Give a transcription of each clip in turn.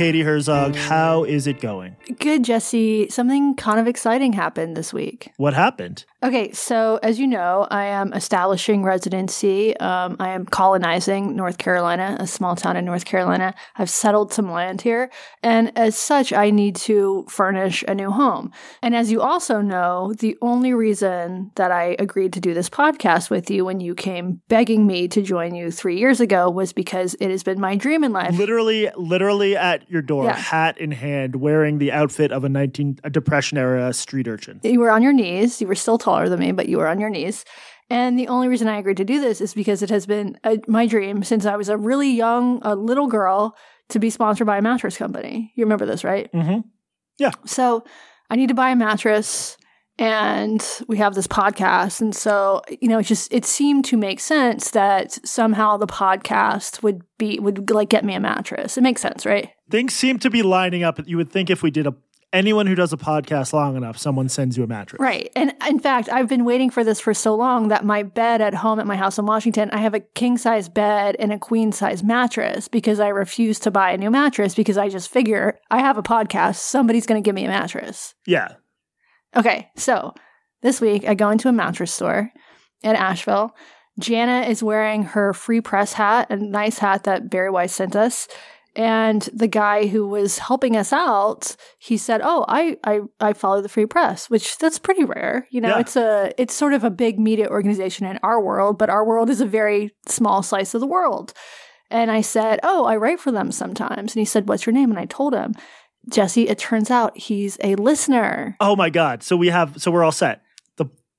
Katie Herzog, how is it going? Good, Jesse. Something kind of exciting happened this week. What happened? Okay, so as you know, I am establishing residency. I am colonizing North Carolina, a small town in North Carolina. I've settled some land here, and as such, I need to furnish a new home. And as you also know, the only reason that I agreed to do this podcast with you when you came begging me to join you 3 years ago was because it has been my dream in life. Literally at your door, yeah. Hat in hand, wearing the outfit of a Depression-era street urchin. You were on your knees. You were still taller than me, but you were on your knees. And the only reason I agreed to do this is because it has been my dream since I was a really young, a little girl, to be sponsored by a mattress company. You remember this, right? Mm-hmm. Yeah. So I need to buy a mattress, and we have this podcast. And so, you know, it seemed to make sense that somehow the podcast would get me a mattress. It makes sense, right? Things seem to be lining up. You would think if we did anyone who does a podcast long enough, someone sends you a mattress. Right. And in fact, I've been waiting for this for so long that my bed at home at my house in Washington, I have a king-size bed and a queen-size mattress because I refuse to buy a new mattress because I just figure I have a podcast. Somebody's going to give me a mattress. Yeah. Okay. So this week, I go into a mattress store in Asheville. Jana is wearing her Free Press hat, a nice hat that Barry Weiss sent us. And the guy who was helping us out, he said, "Oh, I follow the Free Press," which that's pretty rare. You know, yeah. It's sort of a big media organization in our world, but our world is a very small slice of the world. And I said, "Oh, I write for them sometimes." And he said, "What's your name?" And I told him, Jesse, it turns out he's a listener. Oh my God. So we're all set.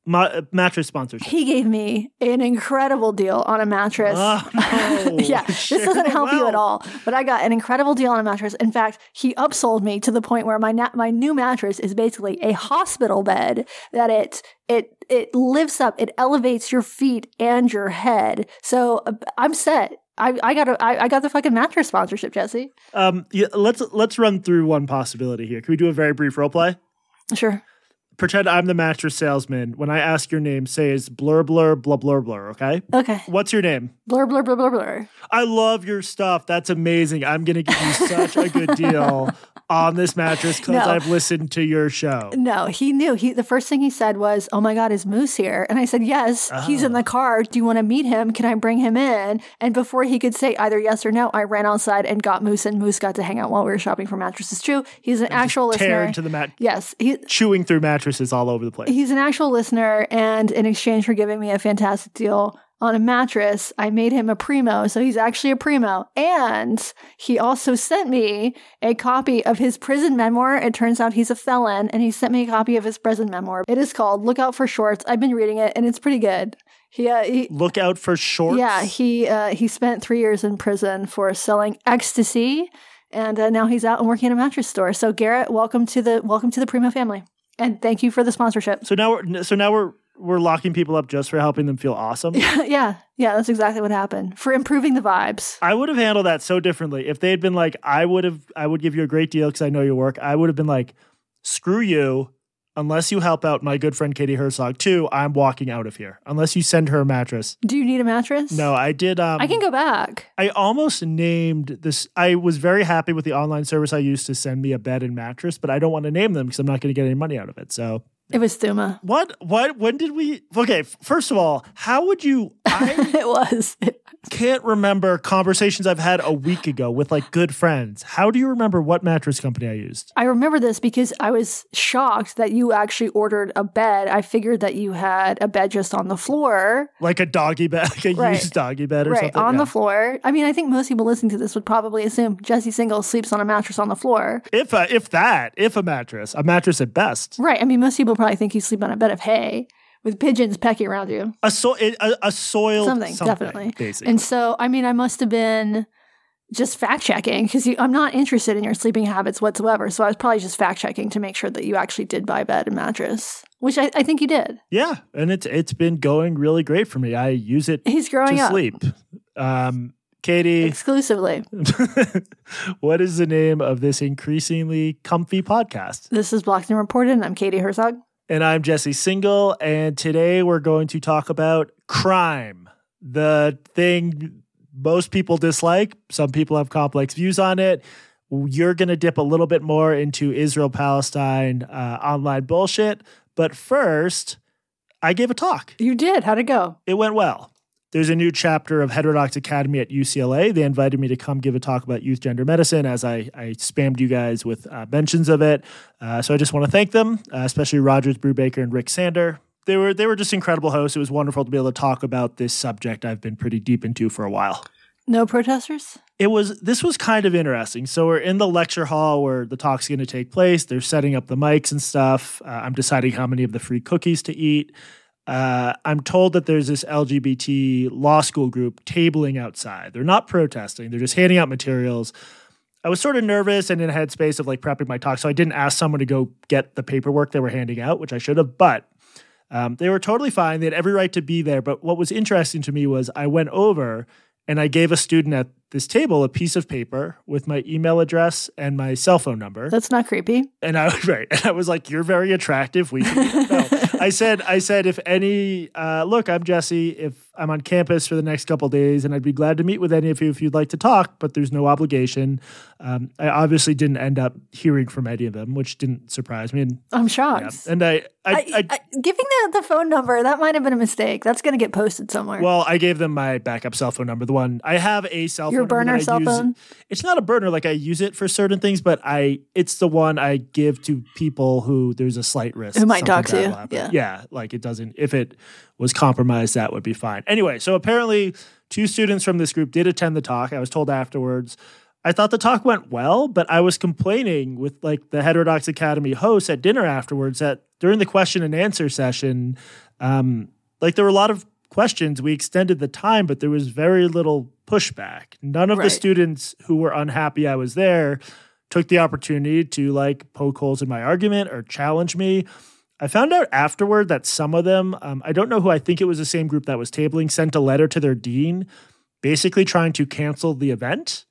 Mattress sponsorship. He gave me an incredible deal on a mattress. Oh, no. Yeah, sure. This doesn't help you at all. But I got an incredible deal on a mattress. In fact, he upsold me to the point where my new mattress is basically a hospital bed that it lifts up, it elevates your feet and your head. So I'm set. I got the fucking mattress sponsorship, Jesse. Yeah, let's run through one possibility here. Can we do a very brief role play? Sure. Pretend I'm the mattress salesman. When I ask your name, say it's blur, blur, blah, blur, blur, okay? Okay. What's your name? Blur, blur, blur, blur, blur. I love your stuff. That's amazing. I'm going to give you such a good deal on this mattress because I've listened to your show. No, he knew. The first thing he said was, "Oh my God, is Moose here?" And I said, "Yes, he's in the car. Do you want to meet him? Can I bring him in?" And before he could say either yes or no, I ran outside and got Moose, and Moose got to hang out while we were shopping for mattresses too. He's an actual listener. Tearing to the mat. Yes. Chewing through mattresses. All over the place. He's an actual listener, and in exchange for giving me a fantastic deal on a mattress, I made him a primo, so he's actually a primo. And he also sent me a copy of his prison memoir. It turns out he's a felon, and he sent me a copy of his prison memoir. It is called Look Out for Shorts. I've been reading it, and it's pretty good. He Look Out for Shorts? Yeah, he spent 3 years in prison for selling ecstasy, and now he's out and working at a mattress store. So Garrett, welcome to the primo family. And thank you for the sponsorship. So now we're locking people up just for helping them feel awesome? Yeah, that's exactly what happened. For improving the vibes. I would have handled that so differently. If they had been like, I would give you a great deal because I know your work. I would have been like, "Screw you. Unless you help out my good friend Katie Herzog too, I'm walking out of here. Unless you send her a mattress." Do you need a mattress? No, I did. I can go back. I almost named this. I was very happy with the online service I used to send me a bed and mattress, but I don't want to name them because I'm not going to get any money out of it. So it was Thuma. What? When did we? Okay, first of all, how would you? It was. Can't remember conversations I've had a week ago with like good friends. How do you remember what mattress company I used? I remember this because I was shocked that you actually ordered a bed. I figured that you had a bed just on the floor. Like a doggy bed, like a used doggy bed or something. Right, on the floor. I mean, I think most people listening to this would probably assume Jesse Singel sleeps on a mattress on the floor. If a mattress at best. Right, I mean, most people probably think you sleep on a bed of hay. With pigeons pecking around you. A soiled something. Definitely. Basically. And so, I mean, I must have been just fact-checking because I'm not interested in your sleeping habits whatsoever. So I was probably just fact-checking to make sure that you actually did buy bed and mattress, which I think you did. Yeah. And it's been going really great for me. I use it to sleep. Katie. Exclusively. What is the name of this increasingly comfy podcast? This is Blocked and Reported, and I'm Katie Herzog. And I'm Jesse Singel, and today we're going to talk about crime, the thing most people dislike. Some people have complex views on it. You're going to dip a little bit more into Israel-Palestine online bullshit. But first, I gave a talk. You did. How'd it go? It went well. There's a new chapter of Heterodox Academy at UCLA. They invited me to come give a talk about youth gender medicine, as I spammed you guys with mentions of it. So I just want to thank them, especially Rogers Brubaker and Rick Sander. They were just incredible hosts. It was wonderful to be able to talk about this subject I've been pretty deep into for a while. No protesters? This was kind of interesting. So we're in the lecture hall where the talk's going to take place. They're setting up the mics and stuff. I'm deciding how many of the free cookies to eat. I'm told that there's this LGBT law school group tabling outside. They're not protesting. They're just handing out materials. I was sort of nervous and in a headspace of like prepping my talk, so I didn't ask someone to go get the paperwork they were handing out, which I should have, but they were totally fine. They had every right to be there. But what was interesting to me was I went over and I gave a student at this table a piece of paper with my email address and my cell phone number. That's not creepy. And I was like, "You're very attractive. We can be." No. I said, if any, look, I'm Jesse. If I'm on campus for the next couple of days, and I'd be glad to meet with any of you if you'd like to talk, but there's no obligation. I obviously didn't end up hearing from any of them, which didn't surprise me. And, I'm shocked. Yeah. And giving the phone number, that might have been a mistake. That's going to get posted somewhere. Well, I gave them my backup cell phone number. The one I have a cell Your phone. Your burner number cell phone? It's not a burner. Like I use it for certain things, but it's the one I give to people who there's a slight risk. Who might talk to you. Yeah. Yeah, like it doesn't – if it was compromised, that would be fine. Anyway, so apparently 2 students from this group did attend the talk. I was told afterwards. I thought the talk went well, but I was complaining with like the Heterodox Academy hosts at dinner afterwards that during the question and answer session, like there were a lot of questions. We extended the time, but there was very little pushback. None of the students who were unhappy I was there took the opportunity to like poke holes in my argument or challenge me. I found out afterward that some of them, I don't know who, I think it was the same group that was tabling, sent a letter to their dean basically trying to cancel the event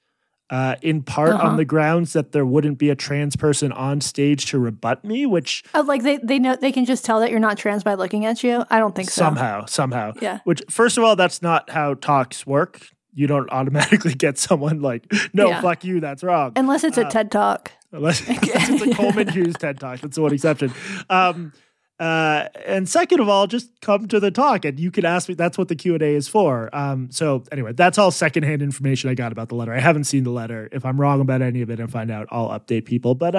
in part on the grounds that there wouldn't be a trans person on stage to rebut me, which... Oh, like they know they can just tell that you're not trans by looking at you? I don't think so. Somehow. Yeah. Which, first of all, that's not how talks work. You don't automatically get someone like, fuck you, that's wrong. Unless it's a TED Talk. Unless it's a Coleman Hughes TED Talk. That's the one exception. And second of all, just come to the talk and you can ask me. That's what the Q&A is for. So anyway, that's all secondhand information I got about the letter. I haven't seen the letter. If I'm wrong about any of it and find out, I'll update people. But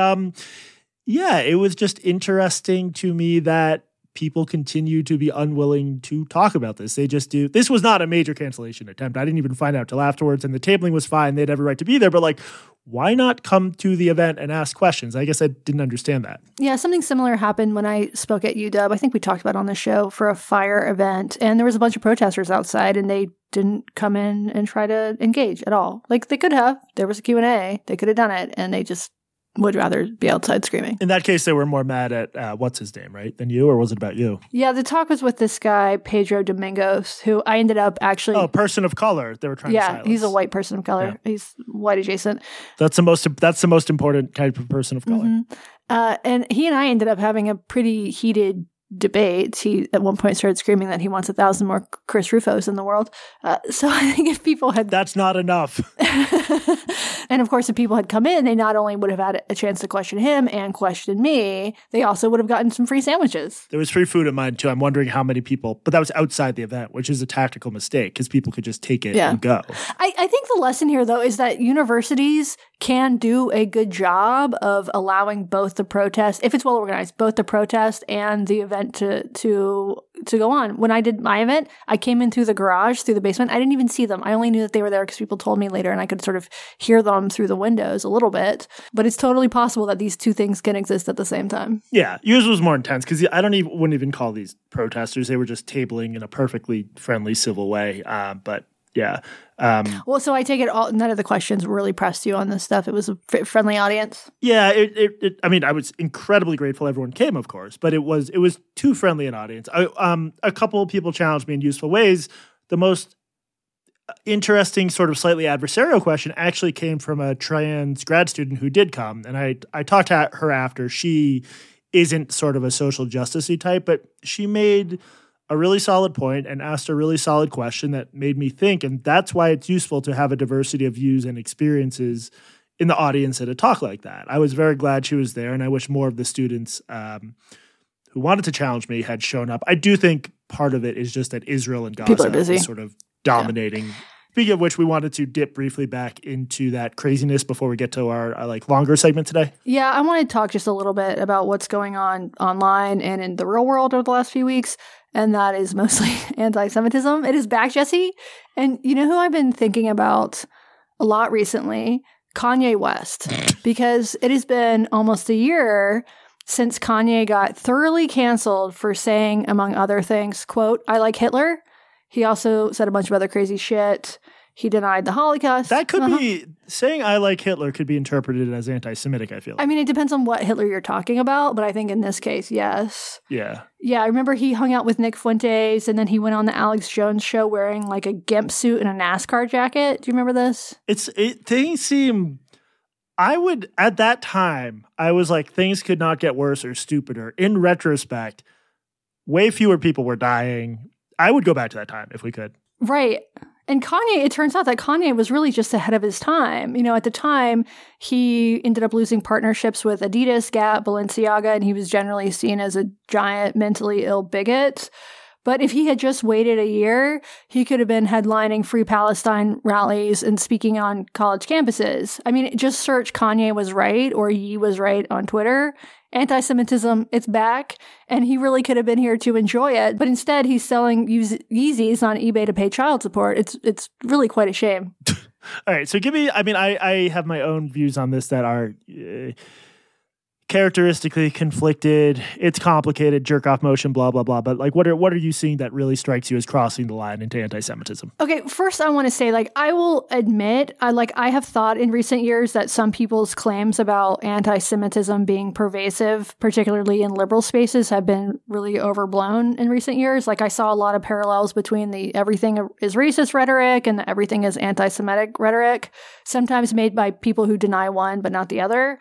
yeah, it was just interesting to me that people continue to be unwilling to talk about this. They just do. This was not a major cancellation attempt. I didn't even find out till afterwards, and the tabling was fine. They had every right to be there, but like, why not come to the event and ask questions? I guess I didn't understand that. Yeah, something similar happened when I spoke at UW. I think we talked about it on the show for a fire event, and there was a bunch of protesters outside, and they didn't come in and try to engage at all. Like they could have. There was a Q&A. They could have done it, and they just would rather be outside screaming. In that case, they were more mad at what's his name, right? Than you, or was it about you? Yeah, the talk was with this guy, Pedro Domingos, who I ended up actually... Oh, person of color. They were trying to silence. Yeah, he's a white person of color. Yeah. He's white adjacent. That's the most important type of person of color. Mm-hmm. And he and I ended up having a pretty heated debate. He at one point started screaming that he wants 1,000 more Chris Rufos in the world. So I think if people had... That's not enough. And of course, if people had come in, they not only would have had a chance to question him and question me, they also would have gotten some free sandwiches. There was free food in mine too. I'm wondering how many people, but that was outside the event, which is a tactical mistake because people could just take it and go. I think the lesson here though is that universities can do a good job of allowing both the protest, if it's well organized, both the protest and the event to go on. When I did my event, I came in through the garage, through the basement. I didn't even see them. I only knew that they were there because people told me later, and I could sort of hear them through the windows a little bit. But it's totally possible that these two things can exist at the same time. Yeah. Yours was more intense because I wouldn't even call these protesters. They were just tabling in a perfectly friendly, civil way. But yeah. Well, so I take it none of the questions really pressed you on this stuff. It was a friendly audience. Yeah. I was incredibly grateful everyone came, of course, but it was too friendly an audience. A couple of people challenged me in useful ways. The most interesting sort of slightly adversarial question actually came from a trans grad student who did come. And I talked to her after. She isn't sort of a social justice-y type, but she made – a really solid point and asked a really solid question that made me think. And that's why it's useful to have a diversity of views and experiences in the audience at a talk like that. I was very glad she was there, and I wish more of the students who wanted to challenge me had shown up. I do think part of it is just that Israel and Gaza is sort of dominating. Yeah. Speaking of which, we wanted to dip briefly back into that craziness before we get to our longer segment today. Yeah, I want to talk just a little bit about what's going on online and in the real world over the last few weeks, and that is mostly anti-Semitism. It is back, Jesse. And you know who I've been thinking about a lot recently? Kanye West, because it has been almost a year since Kanye got thoroughly canceled for saying, among other things, quote, "I like Hitler." He also said a bunch of other crazy shit. He denied the Holocaust. That could be – saying "I like Hitler" could be interpreted as anti-Semitic, I feel like. I mean, it depends on what Hitler you're talking about, but I think in this case, yes. Yeah. Yeah, I remember he hung out with Nick Fuentes, and then he went on the Alex Jones show wearing like a gimp suit and a NASCAR jacket. Do you remember this? Things seem – at that time, I was like, things could not get worse or stupider. In retrospect, way fewer people were dying. I would go back to that time if we could. Right. And Kanye, it turns out that Kanye was really just ahead of his time. You know, at the time, he ended up losing partnerships with Adidas, Gap, Balenciaga, and he was generally seen as a giant mentally ill bigot. But if he had just waited a year, he could have been headlining Free Palestine rallies and speaking on college campuses. I mean, just search Kanye was right or Ye was right on Twitter. Anti-Semitism, it's back, and he really could have been here to enjoy it. But instead, he's selling Yeezys on eBay to pay child support. It's really quite a shame. All right, so give me, I mean, I have my own views on this that are... characteristically conflicted, it's complicated, jerk-off motion, blah, blah, blah. But like, what are you seeing that really strikes you as crossing the line into anti-Semitism? Okay, first I want to say, I will admit, I have thought in recent years that some people's claims about anti-Semitism being pervasive, particularly in liberal spaces, have been really overblown in recent years. I saw a lot of parallels between the everything is racist rhetoric and the everything is anti-Semitic rhetoric, sometimes made by people who deny one but not the other.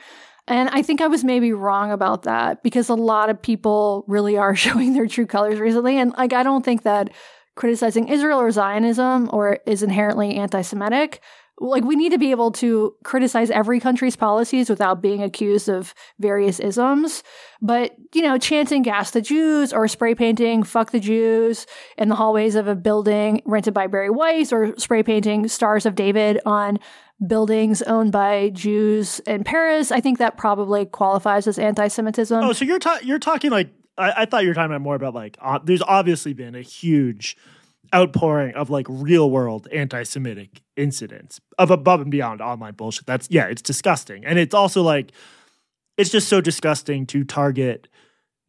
And I think I was maybe wrong about that because a lot of people really are showing their true colors recently. And I don't think that criticizing Israel or Zionism is inherently anti-Semitic. We need to be able to criticize every country's policies without being accused of various isms. But, chanting "gas the Jews" or spray painting "fuck the Jews" in the hallways of a building rented by Barry Weiss, or spray painting "Stars of David" on buildings owned by Jews in Paris, I think that probably qualifies as anti-Semitism. Oh, so you're talking I thought you were talking about more about there's obviously been a huge outpouring of real world anti-Semitic incidents of above and beyond online bullshit. It's disgusting. And it's also it's just so disgusting to target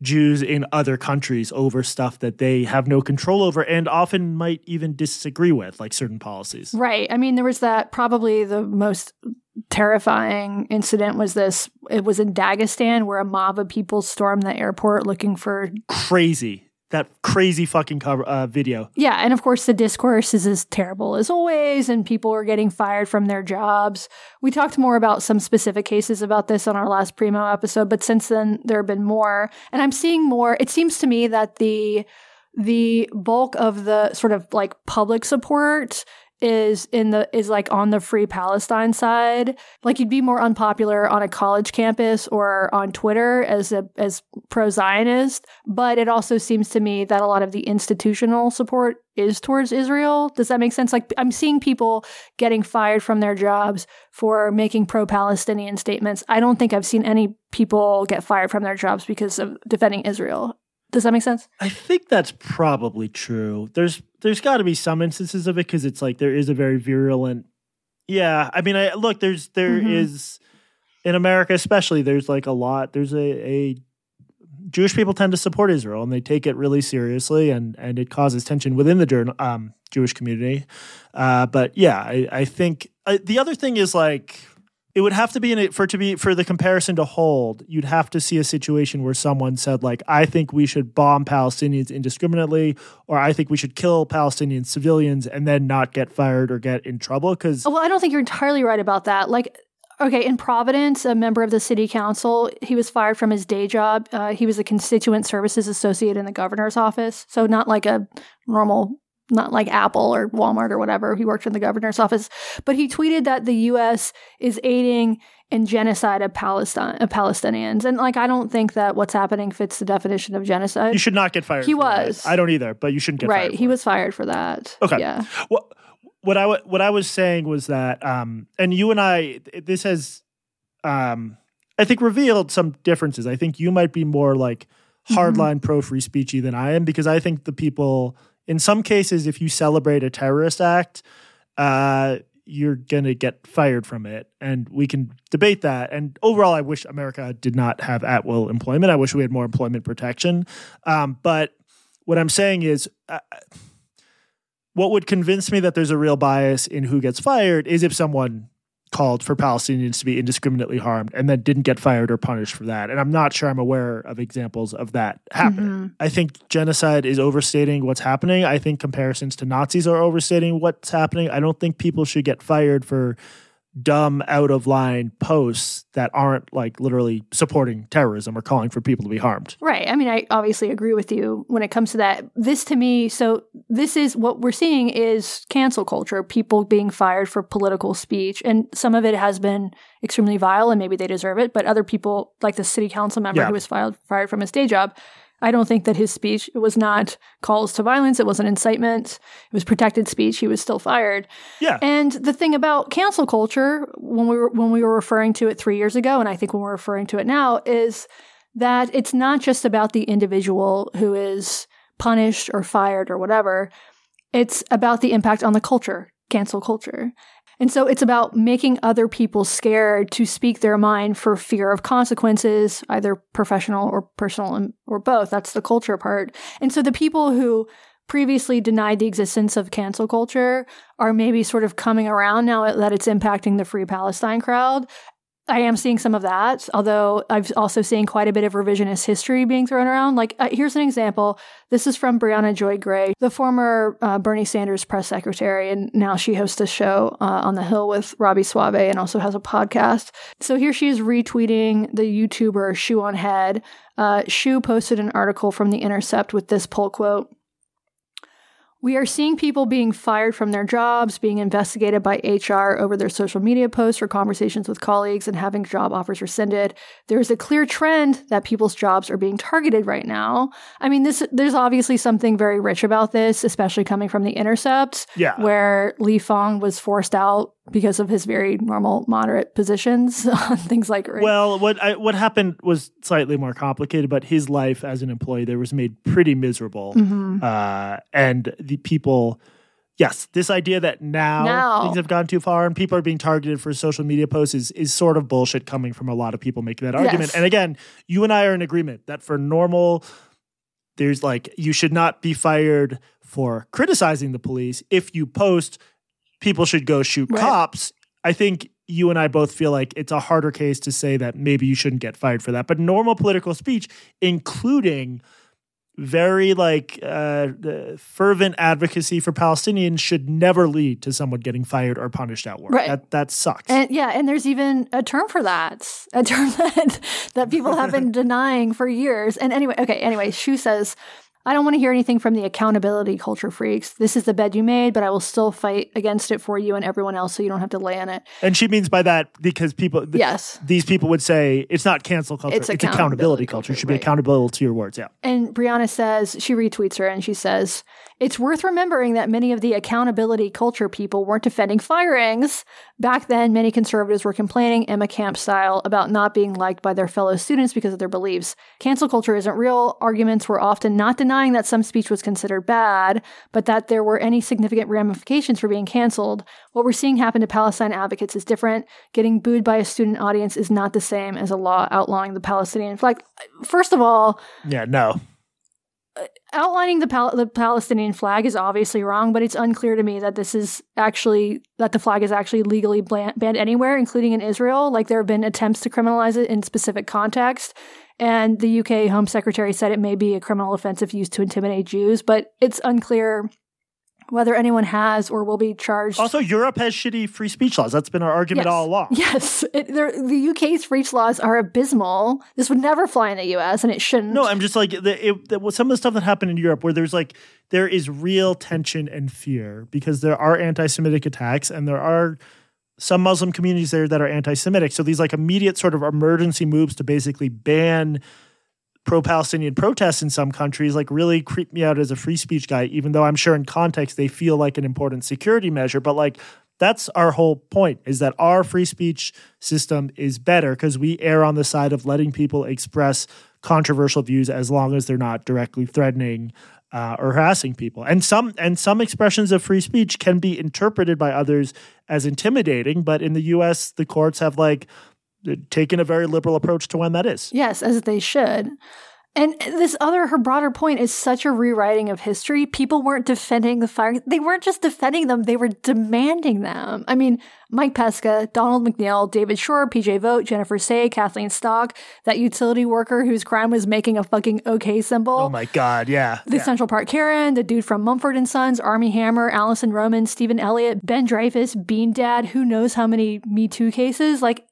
Jews in other countries over stuff that they have no control over and often might even disagree with, certain policies. Right. I mean, there was that probably the most terrifying incident was this. It was in Dagestan where a mob of people stormed the airport looking for... Crazy. That crazy fucking cover video. Yeah. And of course, the discourse is as terrible as always, and people are getting fired from their jobs. We talked more about some specific cases about this on our last Primo episode, but since then, there have been more. And I'm seeing more. It seems to me that the bulk of the sort of public support is on the Free Palestine side. You'd be more unpopular on a college campus or on Twitter as pro-Zionist, but it also seems to me that a lot of the institutional support is towards Israel. Does that make sense? I'm seeing people getting fired from their jobs for making pro-Palestinian statements. I don't think I've seen any people get fired from their jobs because of defending Israel. Does that make sense? I think that's probably true. There's got to be some instances of it because it's there is a very virulent. Yeah, I mean, there mm-hmm. is in America especially. There's a lot. There's a Jewish people tend to support Israel and they take it really seriously, and it causes tension within the Jewish community. But yeah, I think the other thing is it would have to be for the comparison to hold. You'd have to see a situation where someone said, "I think we should bomb Palestinians indiscriminately," or "I think we should kill Palestinian civilians," and then not get fired or get in trouble. Well, I don't think you're entirely right about that. Okay, in Providence, a member of the city council, he was fired from his day job. He was a constituent services associate in the governor's office, so not a normal not like Apple or Walmart or whatever. He worked in the governor's office. But he tweeted that the U.S. is aiding in genocide of Palestinians. And like, I don't think that what's happening fits the definition of genocide. You should not get fired. He was. That. I don't either, but you shouldn't get fired. Right. He was fired for that. Okay. Yeah. Well, what I was saying was that, and you and I, this has, I think, revealed some differences. I think you might be more like hardline pro-free speechy than I am, because I think the people, in some cases, if you celebrate a terrorist act, you're going to get fired from it. And we can debate that. And overall, I wish America did not have at-will employment. I wish we had more employment protection. But what I'm saying is, what would convince me that there's a real bias in who gets fired is if someone called for Palestinians to be indiscriminately harmed and then didn't get fired or punished for that. And I'm not sure I'm aware of examples of that happen. Mm-hmm. I think genocide is overstating what's happening. I think comparisons to Nazis are overstating what's happening. I don't think people should get fired for dumb, out-of-line posts that aren't like literally supporting terrorism or calling for people to be harmed. Right. I mean, I obviously agree with you when it comes to that. This to me, so this is what we're seeing is cancel culture, people being fired for political speech. And some of it has been extremely vile and maybe they deserve it. But other people, like the city council member who was fired from his day job, I don't think that his speech, it was not calls to violence. It wasn't incitement. It was protected speech. He was still fired. Yeah. And the thing about cancel culture, when we were referring to it 3 years ago, and I think when we're referring to it now, is that it's not just about the individual who is punished or fired or whatever. It's about the impact on the culture, cancel culture. And so it's about making other people scared to speak their mind for fear of consequences, either professional or personal or both. That's the culture part. And so the people who previously denied the existence of cancel culture are maybe sort of coming around now that it's impacting the Free Palestine crowd. I am seeing some of that, although I've also seen quite a bit of revisionist history being thrown around. Like, here's an example. This is from Brianna Joy Gray, the former Bernie Sanders press secretary, and now she hosts a show on the Hill with Robbie Suave and also has a podcast. So here she is retweeting the YouTuber Shoe on Head. Shoe posted an article from The Intercept with this poll quote. We are seeing people being fired from their jobs, being investigated by HR over their social media posts or conversations with colleagues, and having job offers rescinded. There is a clear trend that people's jobs are being targeted right now. I mean, there's obviously something very rich about this, especially coming from The Intercept, where Lee Fong was forced out because of his very normal moderate positions on things like race. Well, what happened was slightly more complicated, but his life as an employee there was made pretty miserable. Mm-hmm. And the people, yes, this idea that now things have gone too far and people are being targeted for social media posts is sort of bullshit coming from a lot of people making that argument. Yes. And again, you and I are in agreement that for normal, there's like, you should not be fired for criticizing the police if you post people should go shoot cops. I think you and I both feel like it's a harder case to say that maybe you shouldn't get fired for that. But normal political speech, including very like fervent advocacy for Palestinians, should never lead to someone getting fired or punished at work. Right. That sucks. And, and there's even a term for that, a term that people have been denying for years. And anyway, Shu says, I don't want to hear anything from the accountability culture freaks. This is the bed you made, but I will still fight against it for you and everyone else so you don't have to lay on it. And she means by that because people, these people would say it's not cancel culture, it's accountability culture. You should be accountable to your words, And Brianna says, she retweets her and she says, it's worth remembering that many of the accountability culture people weren't defending firings. Back then, many conservatives were complaining, Emma Camp style, about not being liked by their fellow students because of their beliefs. Cancel culture isn't real. Arguments were often not denying that some speech was considered bad, but that there were any significant ramifications for being canceled. What we're seeing happen to Palestine advocates is different. Getting booed by a student audience is not the same as a law outlawing the Palestinian flag. First of all... Yeah, no. Outlining the Palestinian flag is obviously wrong, but it's unclear to me that this is actually that the flag is actually legally banned anywhere, including in Israel. Like, there have been attempts to criminalize it in specific contexts, and the UK Home Secretary said it may be a criminal offense if used to intimidate Jews, but it's unclear whether anyone has or will be charged. Also, Europe has shitty free speech laws. That's been our argument all along. Yes. The UK's free speech laws are abysmal. This would never fly in the US, and it shouldn't. No, I'm just like, some of the stuff that happened in Europe where there's like, there is real tension and fear because there are anti-Semitic attacks and there are some Muslim communities there that are anti-Semitic. So these like immediate sort of emergency moves to basically ban pro-Palestinian protests in some countries like really creep me out as a free speech guy, even though I'm sure in context they feel like an important security measure. But like that's our whole point, is that our free speech system is better because we err on the side of letting people express controversial views as long as they're not directly threatening or harassing people. And some expressions of free speech can be interpreted by others as intimidating, but in the U.S. the courts have like taken a very liberal approach to when that is. Yes, as they should. And this other, her broader point is such a rewriting of history. People weren't defending the fire. They weren't just defending them, they were demanding them. I mean, Mike Pesca, Donald McNeil, David Shore, PJ Vogt, Jennifer Say, Kathleen Stock, that utility worker whose crime was making a fucking OK symbol. Oh my God, yeah. The Central Park Karen, the dude from Mumford & Sons, Armie Hammer, Allison Roman, Stephen Elliott, Ben Dreyfus, Bean Dad, who knows how many Me Too cases. Like,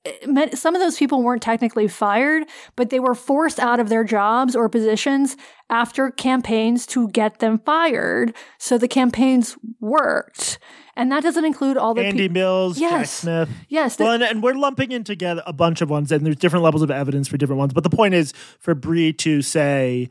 some of those people weren't technically fired, but they were forced out of their jobs or positions after campaigns to get them fired. So the campaigns worked. And that doesn't include all the Andy Mills, Jack Smith. Yes. Well, and we're lumping in together a bunch of ones, and there's different levels of evidence for different ones. But the point is for Bree to say,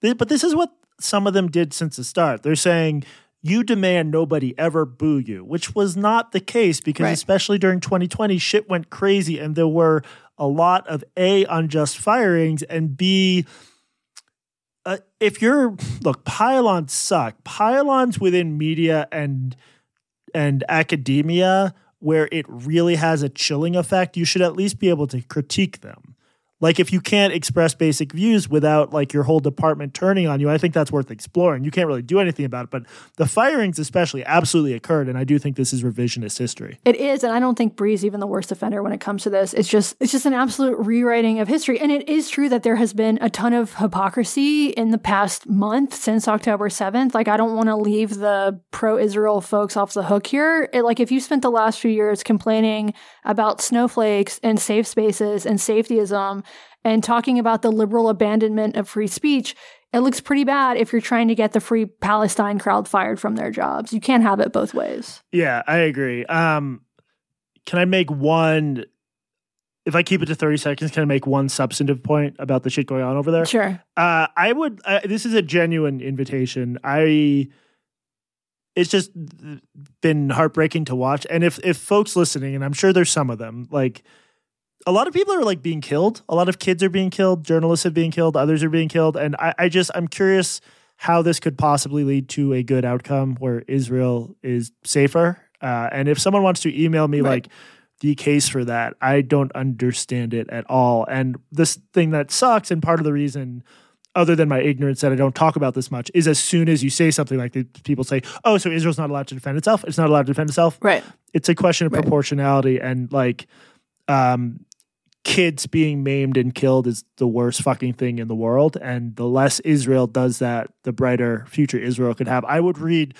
but this is what some of them did since the start. They're saying, you demand nobody ever boo you, which was not the case because especially during 2020, shit went crazy and there were a lot of A, unjust firings, and B, pylons suck. Pylons within media and academia where it really has a chilling effect, you should at least be able to critique them. Like if you can't express basic views without like your whole department turning on you, I think that's worth exploring. You can't really do anything about it, but the firings especially absolutely occurred, and I do think this is revisionist history. It is, and I don't think Bree's even the worst offender when it comes to this. It's just an absolute rewriting of history, and it is true that there has been a ton of hypocrisy in the past month since October 7th. Like I don't want to leave the pro-Israel folks off the hook here. Like if you spent the last few years complaining about snowflakes and safe spaces and safetyism and talking about the liberal abandonment of free speech, it looks pretty bad if you're trying to get the Free Palestine crowd fired from their jobs. You can't have it both ways. Yeah, I agree. Can I make one, if I keep it to 30 seconds, can I make one substantive point about the shit going on over there? Sure. This is a genuine invitation. It's just been heartbreaking to watch. And if folks listening, and I'm sure there's some of them, like, a lot of people are like being killed. A lot of kids are being killed. Journalists are being killed. Others are being killed. And I'm curious how this could possibly lead to a good outcome where Israel is safer. And if someone wants to email me like the case for that, I don't understand it at all. And this thing that sucks, and part of the reason, other than my ignorance that I don't talk about this much, is as soon as you say something like that, people say, oh, so Israel's not allowed to defend itself. It's not allowed to defend itself. Right. It's a question of proportionality and like, kids being maimed and killed is the worst fucking thing in the world. And the less Israel does that, the brighter future Israel could have. I would read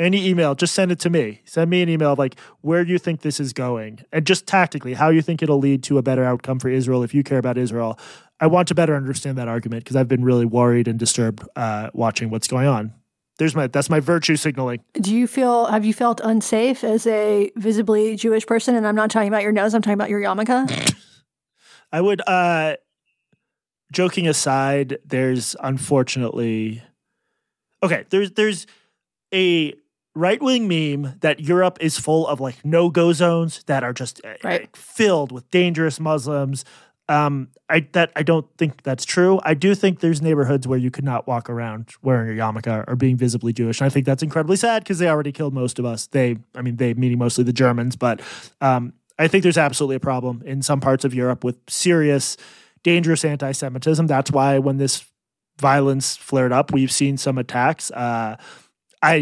any email. Just send it to me. Send me an email of like where you think this is going and just tactically how you think it'll lead to a better outcome for Israel if you care about Israel. I want to better understand that argument because I've been really worried and disturbed watching what's going on. That's my virtue signaling. Have you felt unsafe as a visibly Jewish person? And I'm not talking about your nose. I'm talking about your yarmulke. I would, joking aside, there's unfortunately, there's a right-wing meme that Europe is full of like no-go zones that are just filled with dangerous Muslims. I don't think that's true. I do think there's neighborhoods where you could not walk around wearing a yarmulke or being visibly Jewish. And I think that's incredibly sad because they already killed most of us. They meaning mostly the Germans, but, I think there's absolutely a problem in some parts of Europe with serious, dangerous anti-Semitism. That's why when this violence flared up, we've seen some attacks. I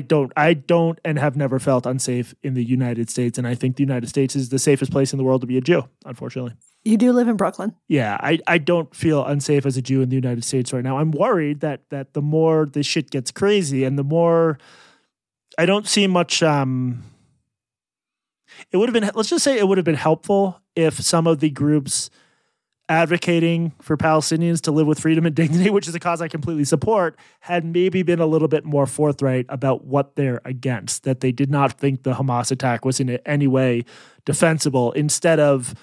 don't and have never felt unsafe in the United States. And I think the United States is the safest place in the world to be a Jew, unfortunately. You do live in Brooklyn. Yeah, I don't feel unsafe as a Jew in the United States right now. I'm worried that the more this shit gets crazy and the more I don't see much. It would have been, let's just say it would have been helpful if some of the groups advocating for Palestinians to live with freedom and dignity, which is a cause I completely support, had maybe been a little bit more forthright about what they're against, that they did not think the Hamas attack was in any way defensible, instead of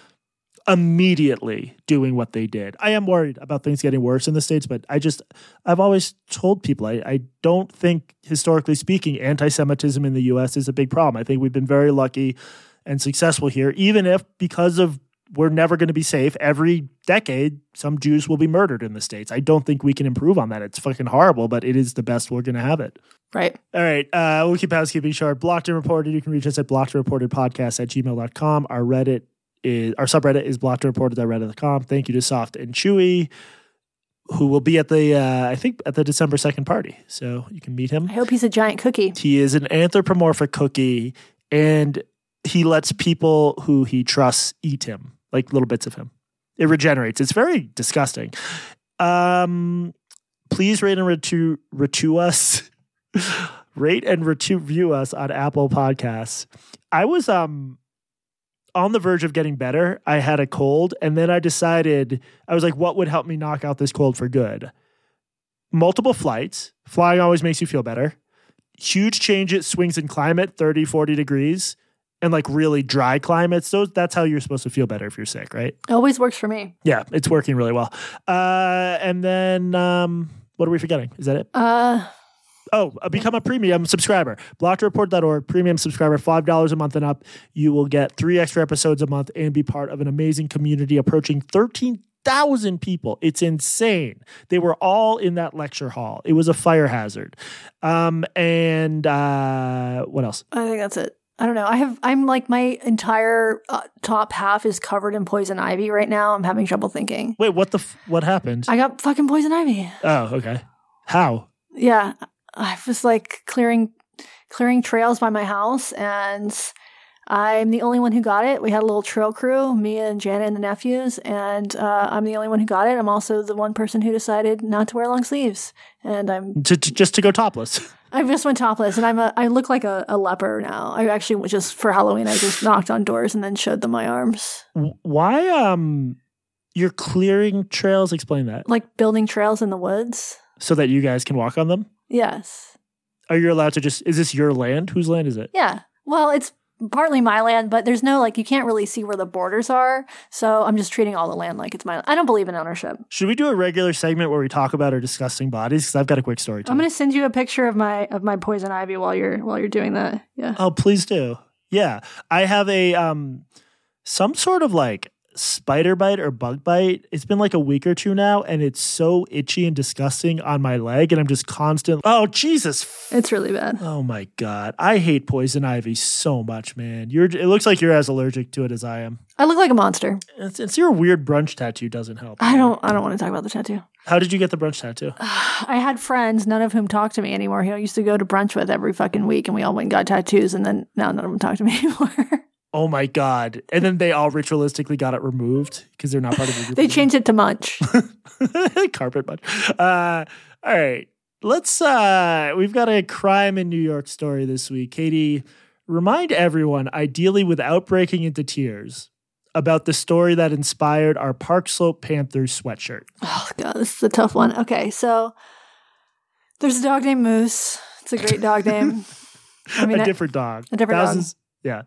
immediately doing what they did. I am worried about things getting worse in the States, but I've always told people, I don't think, historically speaking, anti-Semitism in the U.S. is a big problem. I think we've been very lucky and successful here, even if, because of we're never going to be safe, every decade some Jews will be murdered in the States. I don't think we can improve on that. It's fucking horrible, but it is the best we're going to have it. Right. All right. We'll keep housekeeping short. Blocked and Reported. You can reach us at blockedandreportedpodcast@gmail.com. Our subreddit is blockedandreported.reddit.com. Thank you to Soft and Chewy, who will be at the, I think, at the December 2nd party. So you can meet him. I hope he's a giant cookie. He is an anthropomorphic cookie, and he lets people who he trusts eat him, like little bits of him. It regenerates. It's very disgusting. Please rate and review us. Rate and review us on Apple Podcasts. I was on the verge of getting better. I had a cold, and then I decided, I was like, what would help me knock out this cold for good? Multiple flights. Flying always makes you feel better. Huge changes, swings in climate, 30, 40 degrees, and like really dry climates. So that's how you're supposed to feel better if you're sick, right? It always works for me. Yeah, it's working really well. And then what are we forgetting? Is that it? Become a premium subscriber. blockedreport.org, premium subscriber, $5 a month and up. You will get 3 extra episodes a month and be part of an amazing community approaching 13,000 people. It's insane. They were all in that lecture hall. It was a fire hazard. What else? I think that's it. I don't know. I'm like, my entire top half is covered in poison ivy right now. I'm having trouble thinking. Wait, what happened? I got fucking poison ivy. Oh, okay. How? Yeah. I was like clearing trails by my house, and I'm the only one who got it. We had a little trail crew, me and Jana and the nephews, and I'm the only one who got it. I'm also the one person who decided not to wear long sleeves, and I'm just to go topless. I just went topless, and I look like a leper now. I actually just, for Halloween, I just knocked on doors and then showed them my arms. Why you're clearing trails? Explain that. Like building trails in the woods. So that you guys can walk on them? Yes. Are you allowed to just, is this your land? Whose land is it? Yeah. Well, it's partly my land, but there's no, like, you can't really see where the borders are. So I'm just treating all the land like it's mine. I don't believe in ownership. Should we do a regular segment where we talk about our disgusting bodies? Because I've got a quick story too. I'm going to send you a picture of my poison ivy while you're doing that. Yeah. Oh, please do. Yeah. I have a, some sort of like spider bite or bug bite. It's been like a week or two now, and it's so itchy and disgusting on my leg, and I'm just constant. Oh, Jesus. It's really bad. Oh my God. I hate poison ivy so much, man. It looks like you're as allergic to it as I am. I look like a monster. It's your weird brunch tattoo doesn't help. I don't want to talk about the tattoo. How did you get the brunch tattoo? I had friends, none of whom talked to me anymore, who I used to go to brunch with every fucking week, and we all went and got tattoos, and then now none of them talk to me anymore. Oh my God. And then they all ritualistically got it removed because they're not part of the group. They changed it to munch. Carpet munch. All right. Let's, we've got a crime in New York story this week. Katie, remind everyone, ideally without breaking into tears, about the story that inspired our Park Slope Panthers sweatshirt. Oh God, this is a tough one. Okay. So there's a dog named Moose. It's a great dog name. I mean, a different dog. Yeah.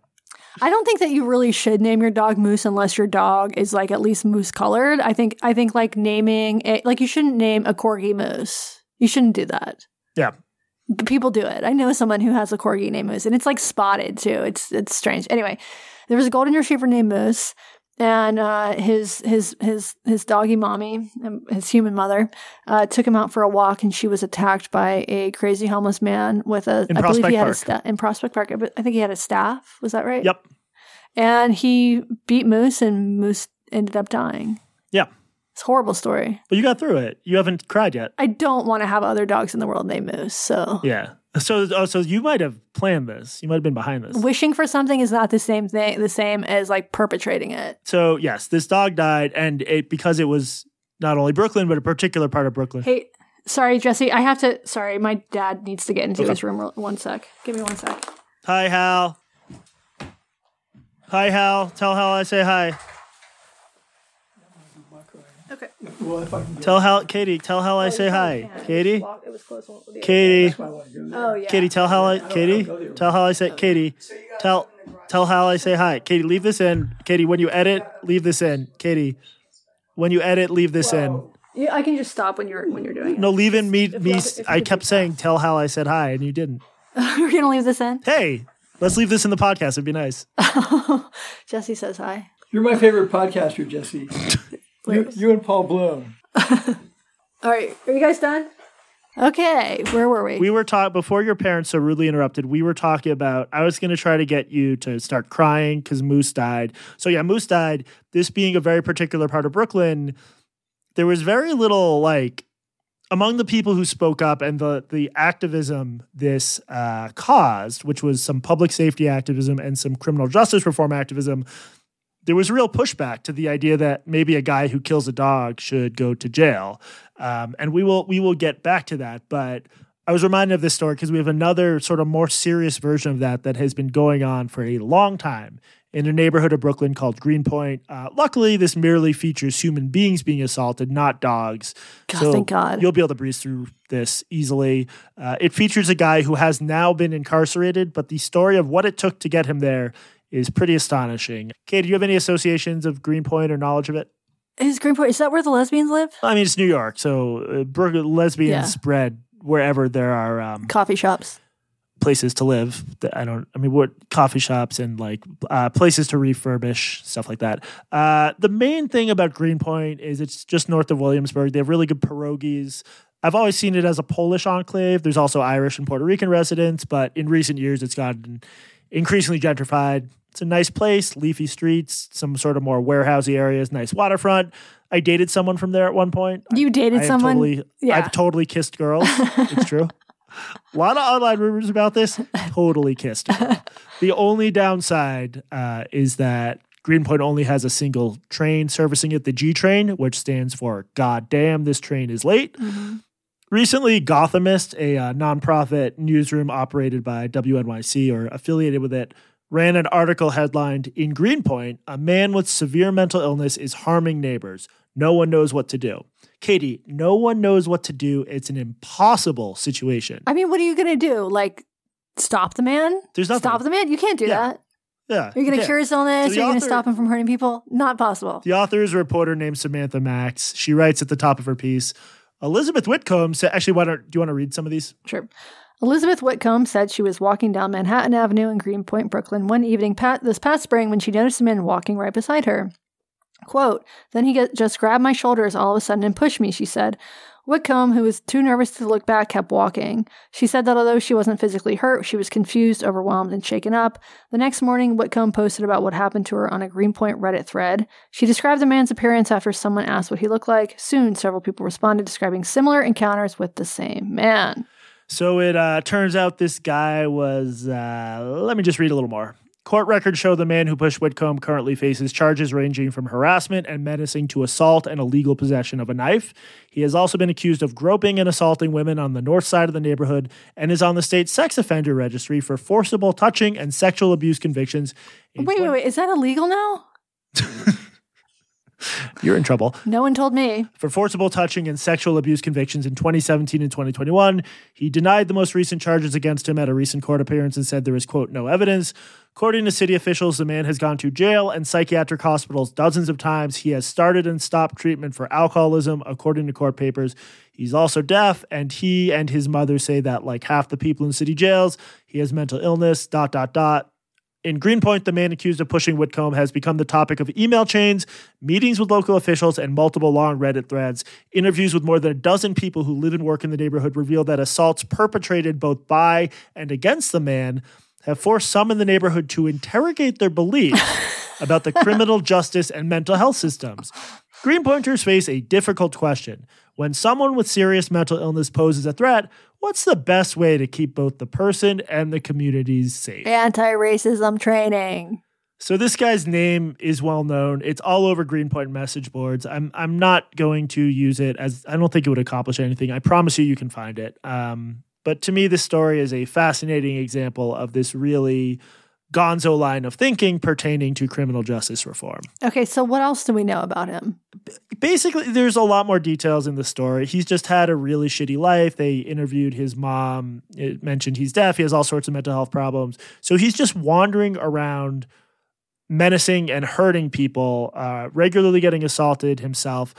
I don't think that you really should name your dog Moose unless your dog is like at least moose colored. I think like naming it, like you shouldn't name a corgi Moose. You shouldn't do that. Yeah. But people do it. I know someone who has a corgi named Moose, and it's like spotted too. It's strange. Anyway, there was a golden retriever named Moose, and his doggy mommy, his human mother, took him out for a walk, and she was attacked by a crazy homeless man with a in Prospect Park. I think he had a staff. Was that right? Yep. And he beat Moose, and Moose ended up dying. Yeah. It's a horrible story. But you got through it. You haven't cried yet. I don't want to have other dogs in the world named Moose, so. Yeah. So you might have planned this. You might have been behind this. Wishing for something is not the same as like perpetrating it. So yes, this dog died, and because it was not only Brooklyn, but a particular part of Brooklyn. Hey, Sorry, Jesse, I have to... Sorry, my dad needs to get into his room. One sec. Give me one sec. Hi, Hal. Hi, Hal. Tell Hal I say hi. Okay. Tell Hal... Katie, tell Hal I say hi. Katie? It was close. Katie. Oh, yeah. Katie, tell Hal I... Katie? Tell Hal I say... Katie, tell Hal I say hi. Katie, leave this in. Katie, when you edit, leave this in. Katie, when you edit, leave this in. Yeah, I can just stop when you're doing it. No, leave in me. I kept saying, tell how I said hi, and you didn't. We're going to leave this in? Hey, let's leave this in the podcast. It'd be nice. Jesse says hi. You're my favorite podcaster, Jesse. you and Paul Bloom. All right. Are you guys done? Okay. Where were we? We were talking, before your parents so rudely interrupted, we were talking about, I was going to try to get you to start crying because Moose died. So yeah, Moose died. This being a very particular part of Brooklyn, there was very little, like, among the people who spoke up and the activism this caused, which was some public safety activism and some criminal justice reform activism, there was real pushback to the idea that maybe a guy who kills a dog should go to jail. And we will get back to that. But I was reminded of this story because we have another sort of more serious version of that that has been going on for a long time in a neighborhood of Brooklyn called Greenpoint. Luckily, this merely features human beings being assaulted, not dogs. God, so thank God. You'll be able to breeze through this easily. It features a guy who has now been incarcerated, but the story of what it took to get him there is pretty astonishing. Kate, do you have any associations of Greenpoint or knowledge of it? Is Greenpoint, is that where the lesbians live? I mean, it's New York, so lesbians spread wherever there are... coffee shops. Places to live. What coffee shops and like places to refurbish, stuff like that. The main thing about Greenpoint is it's just north of Williamsburg. They have really good pierogies. I've always seen it as a Polish enclave. There's also Irish and Puerto Rican residents, but in recent years it's gotten increasingly gentrified. It's a nice place, leafy streets, some sort of more warehousey areas, nice waterfront. I dated someone from there at one point. You dated someone? I've totally kissed girls. It's true. A lot of online rumors about this. Totally kissed. The only downside is that Greenpoint only has a single train servicing it, the G train, which stands for God damn, this train is late. Mm-hmm. Recently, Gothamist, a nonprofit newsroom operated by WNYC or affiliated with it, ran an article headlined, "In Greenpoint, a man with severe mental illness is harming neighbors. No one knows what to do." Katie, no one knows what to do. It's an impossible situation. I mean, what are you going to do? Like, stop the man? There's nothing. Stop the man? You can't do that. Yeah. You're going to cure his illness? You're going to stop him from hurting people? Not possible. The author is a reporter named Samantha Max. She writes at the top of her piece, Elizabeth Whitcomb said, actually, do you want to read some of these? Sure. Elizabeth Whitcomb said she was walking down Manhattan Avenue in Greenpoint, Brooklyn, one evening this past spring when she noticed a man walking right beside her. Quote, "Then he just grabbed my shoulders all of a sudden and pushed me," she said. Whitcomb, who was too nervous to look back, kept walking. She said that although she wasn't physically hurt, she was confused, overwhelmed, and shaken up. The next morning, Whitcomb posted about what happened to her on a Greenpoint Reddit thread. She described the man's appearance after someone asked what he looked like. Soon, several people responded describing similar encounters with the same man. So it turns out this guy was, let me just read a little more. Court records show the man who pushed Whitcomb currently faces charges ranging from harassment and menacing to assault and illegal possession of a knife. He has also been accused of groping and assaulting women on the north side of the neighborhood and is on the state sex offender registry for forcible touching and sexual abuse convictions. Wait, is that illegal now? You're in trouble. No one told me. For forcible touching and sexual abuse convictions in 2017 and 2021. He denied the most recent charges against him at a recent court appearance and said there is, quote, "no evidence." According to city officials, the man has gone to jail and psychiatric hospitals dozens of times. He has started and stopped treatment for alcoholism, according to court papers. He's also deaf, and he and his mother say that, like half the people in city jails, he has mental illness, .. In Greenpoint, the man accused of pushing Whitcomb has become the topic of email chains, meetings with local officials, and multiple long Reddit threads. Interviews with more than a dozen people who live and work in the neighborhood reveal that assaults perpetrated both by and against the man have forced some in the neighborhood to interrogate their beliefs about the criminal justice and mental health systems. Greenpointers face a difficult question. When someone with serious mental illness poses a threat, what's the best way to keep both the person and the communities safe? Anti-racism training. So this guy's name is well known. It's all over Greenpoint message boards. I'm not going to use it, as I don't think it would accomplish anything. I promise you, you can find it. But to me, this story is a fascinating example of this really gonzo line of thinking pertaining to criminal justice reform. Okay, so what else do we know about him? Basically, there's a lot more details in the story. He's just had a really shitty life. They interviewed his mom. It mentioned he's deaf. He has all sorts of mental health problems. So he's just wandering around menacing and hurting people, regularly getting assaulted himself.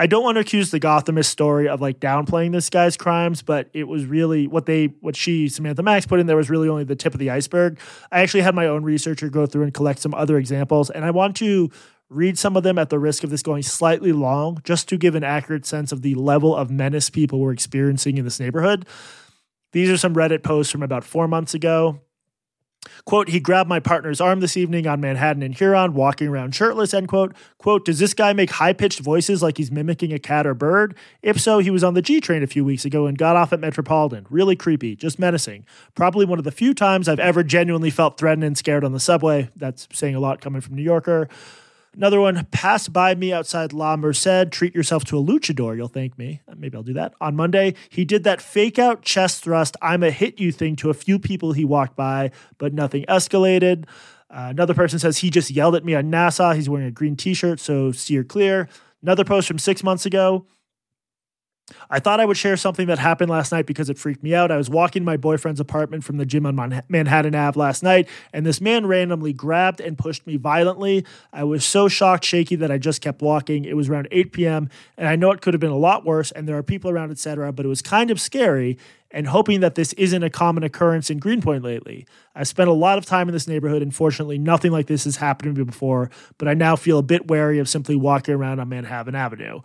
I don't want to accuse the Gothamist story of like downplaying this guy's crimes, but it was really what Samantha Max put in there was really only the tip of the iceberg. I actually had my own researcher go through and collect some other examples, and I want to read some of them at the risk of this going slightly long, just to give an accurate sense of the level of menace people were experiencing in this neighborhood. These are some Reddit posts from about 4 months ago. Quote, he grabbed my partner's arm this evening on Manhattan and Huron, walking around shirtless, end quote. Quote, does this guy make high-pitched voices like he's mimicking a cat or bird? If so, he was on the G train a few weeks ago and got off at Metropolitan. Really creepy, just menacing. Probably one of the few times I've ever genuinely felt threatened and scared on the subway. That's saying a lot coming from New Yorker. Another one, passed by me outside La Merced. Treat yourself to a luchador. You'll thank me. Maybe I'll do that. On Monday, he did that fake-out chest thrust, I'm a hit you thing to a few people he walked by, but nothing escalated. Another person says he just yelled at me on Nassau. He's wearing a green T-shirt, so steer clear. Another post from 6 months ago. I thought I would share something that happened last night because it freaked me out. I was walking my boyfriend's apartment from the gym on Manhattan Ave last night, and this man randomly grabbed and pushed me violently. I was so shocked, shaky, that I just kept walking. It was around 8 p.m., and I know it could have been a lot worse, and there are people around, etc., but it was kind of scary, and hoping that this isn't a common occurrence in Greenpoint lately. I spent a lot of time in this neighborhood, and fortunately nothing like this has happened to me before, but I now feel a bit wary of simply walking around on Manhattan Avenue.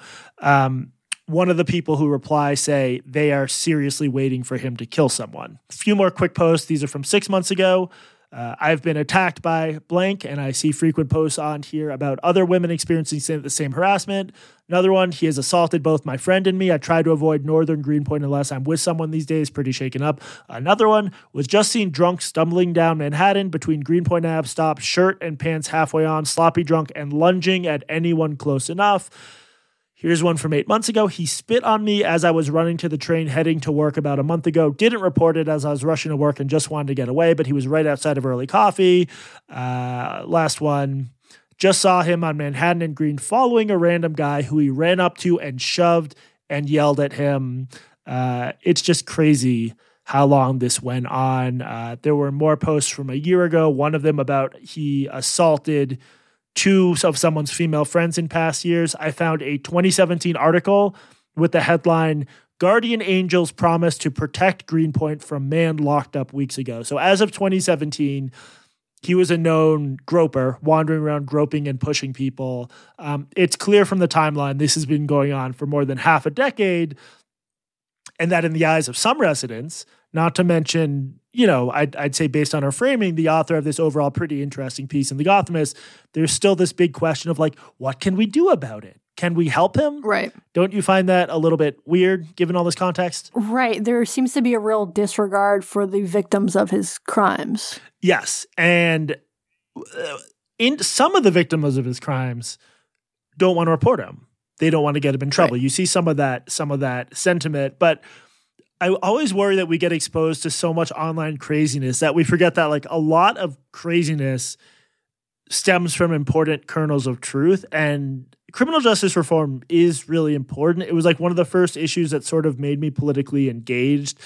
One of the people who reply say they are seriously waiting for him to kill someone. A few more quick posts. These are from 6 months ago. I've been attacked by blank, and I see frequent posts on here about other women experiencing the same harassment. Another one, he has assaulted both my friend and me. I try to avoid northern Greenpoint unless I'm with someone these days. Pretty shaken up. Another one, was just seen drunk stumbling down Manhattan between Greenpoint Ave stop, shirt and pants halfway on, sloppy drunk, and lunging at anyone close enough. Here's one from 8 months ago. He spit on me as I was running to the train heading to work about a month ago. Didn't report it as I was rushing to work and just wanted to get away, but he was right outside of Early Coffee. Last one. Just saw him on Manhattan and Green following a random guy who he ran up to and shoved and yelled at him. It's just crazy how long this went on. There were more posts from a year ago. One of them about he assaulted two of someone's female friends in past years. I found a 2017 article with the headline, Guardian Angels Promise to Protect Greenpoint from Man Locked Up Weeks Ago. So as of 2017, he was a known groper, wandering around groping and pushing people. It's clear from the timeline this has been going on for more than half a decade, and that in the eyes of some residents, not to mention, you know, I'd say based on her framing, the author of this overall pretty interesting piece in The Gothamist, there's still this big question of like, what can we do about it? Can we help him? Right. Don't you find that a little bit weird given all this context? Right. There seems to be a real disregard for the victims of his crimes. Yes. And in some of the victims of his crimes don't want to report him. They don't want to get him in trouble. Right. You see some of that sentiment, but I always worry that we get exposed to so much online craziness that we forget that like a lot of craziness stems from important kernels of truth, and criminal justice reform is really important. It was like one of the first issues that sort of made me politically engaged.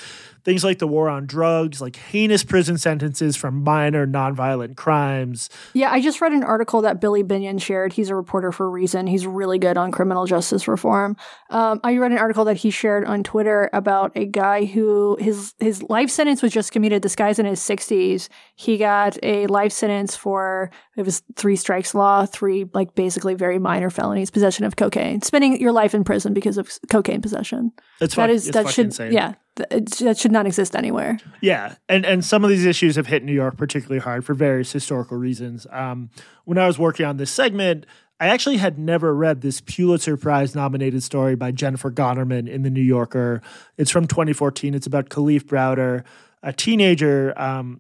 Things like the war on drugs, like heinous prison sentences for minor nonviolent crimes. Yeah, I just read an article that Billy Binion shared. He's a reporter for Reason. He's really good on criminal justice reform. I read an article that he shared on Twitter about a guy who his life sentence was just commuted. This guy's in his 60s. He got a life sentence for, it was three strikes law, three like basically very minor felonies, possession of cocaine, spending your life in prison because of cocaine possession. That's fucking insane. Yeah. That should not exist anywhere. Yeah, and some of these issues have hit New York particularly hard for various historical reasons. When I was working on this segment, I actually had never read this Pulitzer Prize-nominated story by Jennifer Gonerman in The New Yorker. It's from 2014. It's about Kalief Browder, a teenager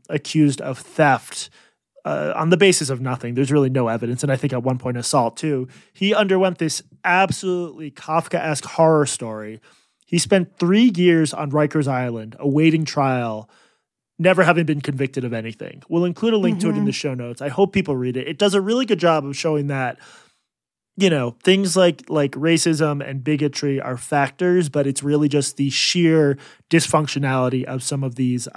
accused of theft on the basis of nothing. There's really no evidence. And I think at one point assault too. He underwent this absolutely Kafkaesque horror story. He spent 3 years on Rikers Island awaiting trial, never having been convicted of anything. We'll include a link to it in the show notes. I hope people read it. It does a really good job of showing that, you know, things like racism and bigotry are factors, but it's really just the sheer dysfunctionality of some of these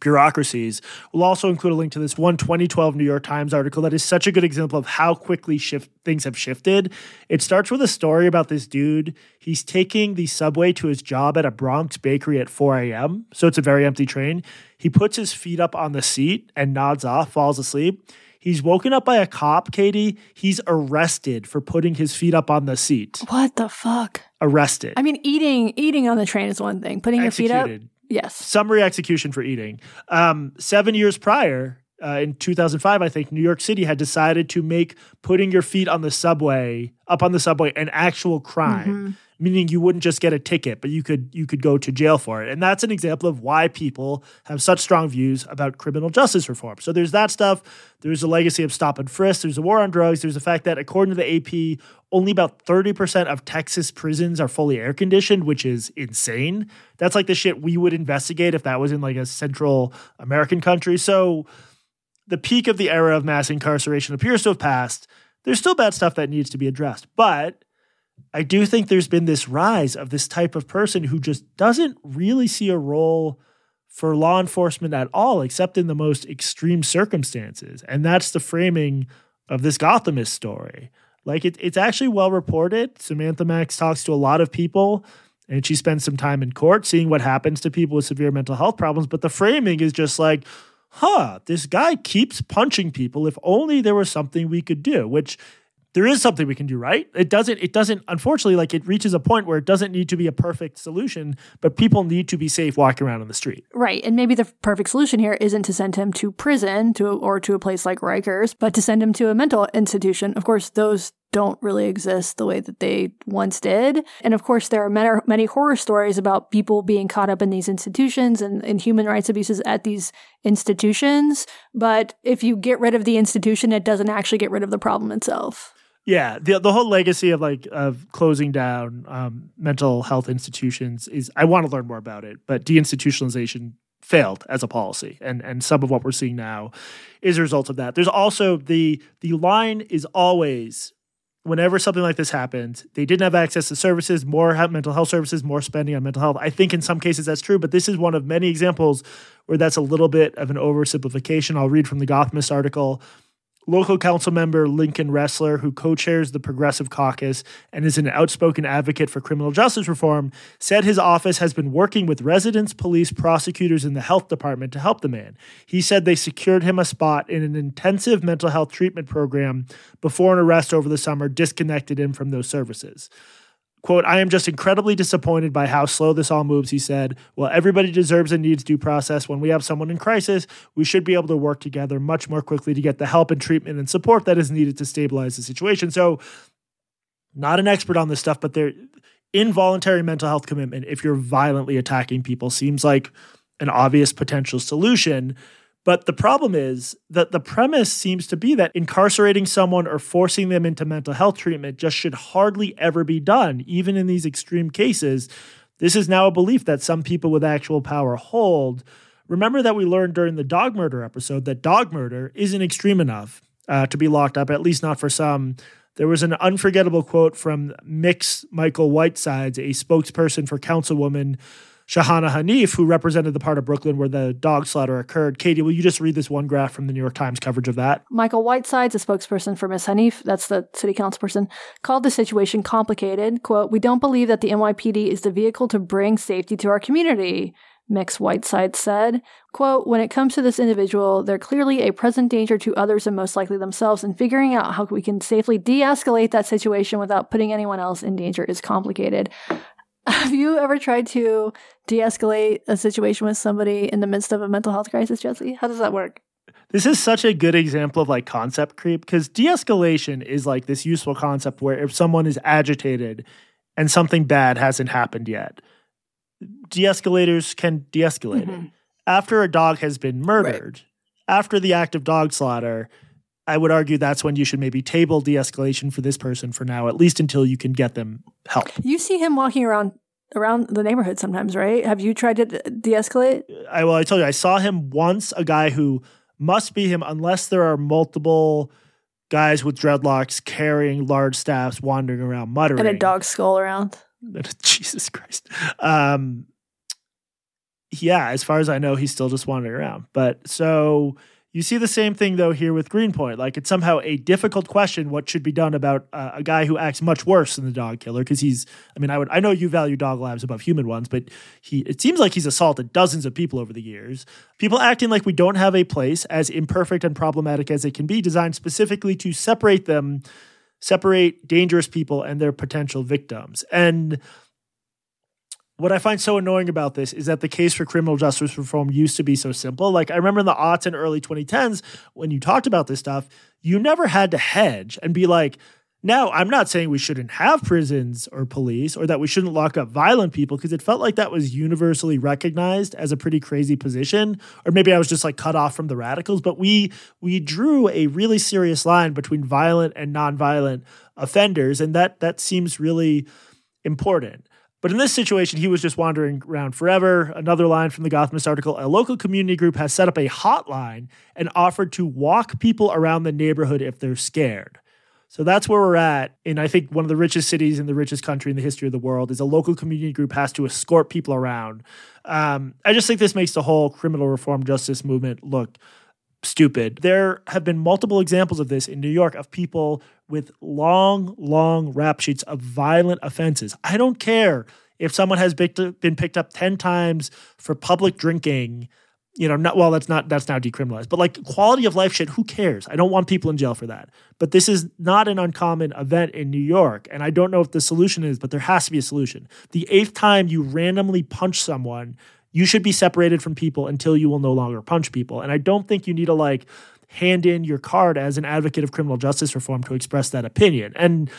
bureaucracies. We'll also include a link to this one 2012 New York Times article that is such a good example of how quickly things have shifted. It starts with a story about this dude. He's taking the subway to his job at a Bronx bakery at 4 a.m., so it's a very empty train. He puts his feet up on the seat and nods off, falls asleep. He's woken up by a cop, Katie. He's arrested for putting his feet up on the seat. What the fuck? Arrested. I mean, eating on the train is one thing. Putting your feet up? Yes. Summary execution for eating. 7 years prior, in 2005, I think, New York City had decided to make putting your feet on the subway, up on the subway, an actual crime. Mm-hmm. Meaning you wouldn't just get a ticket, but you could go to jail for it. And that's an example of why people have such strong views about criminal justice reform. So there's that stuff. There's a legacy of stop and frisk. There's a war on drugs. There's the fact that, according to the AP, only about 30% of Texas prisons are fully air-conditioned, which is insane. That's like the shit we would investigate if that was in like a Central American country. So the peak of the era of mass incarceration appears to have passed. There's still bad stuff that needs to be addressed, but I do think there's been this rise of this type of person who just doesn't really see a role for law enforcement at all, except in the most extreme circumstances. And that's the framing of this Gothamist story. Like, it's actually well reported. Samantha Max talks to a lot of people, and she spends some time in court seeing what happens to people with severe mental health problems. But the framing is just like, this guy keeps punching people. If only there was something we could do, which there is something we can do, right? It doesn't, unfortunately, like, it reaches a point where it doesn't need to be a perfect solution, but people need to be safe walking around on the street. Right. And maybe the perfect solution here isn't to send him to prison or to a place like Rikers, but to send him to a mental institution. Of course, those don't really exist the way that they once did. And of course, there are many horror stories about people being caught up in these institutions and human rights abuses at these institutions. But if you get rid of the institution, it doesn't actually get rid of the problem itself. Yeah, the whole legacy of closing down mental health institutions is, I want to learn more about it, but deinstitutionalization failed as a policy, and some of what we're seeing now is a result of that. There's also the line is always, whenever something like this happened, they didn't have access to services, more mental health services, more spending on mental health. I think in some cases that's true, but this is one of many examples where that's a little bit of an oversimplification. I'll read from the Gothamist article. Local council member Lincoln Restler, who co-chairs the Progressive Caucus and is an outspoken advocate for criminal justice reform, said his office has been working with residents, police, prosecutors, and the health department to help the man. He said they secured him a spot in an intensive mental health treatment program before an arrest over the summer disconnected him from those services. Quote, "I am just incredibly disappointed by how slow this all moves," he said. "While everybody deserves and needs due process, when we have someone in crisis, we should be able to work together much more quickly to get the help and treatment and support that is needed to stabilize the situation." So, not an expert on this stuff, but their involuntary mental health commitment, if you're violently attacking people, seems like an obvious potential solution. But the problem is that the premise seems to be that incarcerating someone or forcing them into mental health treatment just should hardly ever be done, even in these extreme cases. This is now a belief that some people with actual power hold. Remember that we learned during the dog murder episode that dog murder isn't extreme enough to be locked up, at least not for some. There was an unforgettable quote from Michael Whitesides, a spokesperson for Councilwoman Shahana Hanif, who represented the part of Brooklyn where the dog slaughter occurred. Katie, will you just read this one graph from the New York Times coverage of that? Michael Whitesides, a spokesperson for Ms. Hanif, that's the city councilperson, called the situation complicated. Quote, "We don't believe that the NYPD is the vehicle to bring safety to our community," Mix Whiteside said. Quote, "When it comes to this individual, they're clearly a present danger to others and most likely themselves, and figuring out how we can safely de-escalate that situation without putting anyone else in danger is complicated." Have you ever tried to de-escalate a situation with somebody in the midst of a mental health crisis, Jesse? How does that work? This is such a good example of like concept creep, because de-escalation is like this useful concept where if someone is agitated and something bad hasn't happened yet, de-escalators can de-escalate it. After a dog has been murdered, after the act of dog slaughter, I would argue that's when you should maybe table de-escalation for this person for now, at least until you can get them help. You see him walking around the neighborhood sometimes, right? Have you tried to de-escalate? I told you, I saw him once, a guy who must be him, unless there are multiple guys with dreadlocks carrying large staffs wandering around muttering. And a dog skull around. Jesus Christ. Yeah, as far as I know, he's still just wandering around. But so you see the same thing, though, here with Greenpoint. Like, it's somehow a difficult question what should be done about a guy who acts much worse than the dog killer, because he's, I mean, I know you value dog lives above human ones, but it seems like he's assaulted dozens of people over the years. People acting like we don't have a place, as imperfect and problematic as it can be, designed specifically to separate them, separate dangerous people and their potential victims. And what I find so annoying about this is that the case for criminal justice reform used to be so simple. Like, I remember in the aughts and early 2010s, when you talked about this stuff, you never had to hedge and be like, now, I'm not saying we shouldn't have prisons or police or that we shouldn't lock up violent people, because it felt like that was universally recognized as a pretty crazy position. Or maybe I was just like cut off from the radicals. But we drew a really serious line between violent and nonviolent offenders, and that seems really important. But in this situation, he was just wandering around forever. Another line from the Gothamist article, a local community group has set up a hotline and offered to walk people around the neighborhood if they're scared. So that's where we're at. And I think one of the richest cities in the richest country in the history of the world is a local community group has to escort people around. I just think this makes the whole criminal reform justice movement look stupid. There have been multiple examples of this in New York of people with long, long rap sheets of violent offenses. I don't care if someone has been picked up 10 times for public drinking. You know, that's now decriminalized. But like quality of life shit, who cares? I don't want people in jail for that. But this is not an uncommon event in New York. And I don't know if the solution is, but there has to be a solution. The 8th time you randomly punch someone, you should be separated from people until you will no longer punch people. And I don't think you need to like hand in your card as an advocate of criminal justice reform to express that opinion. And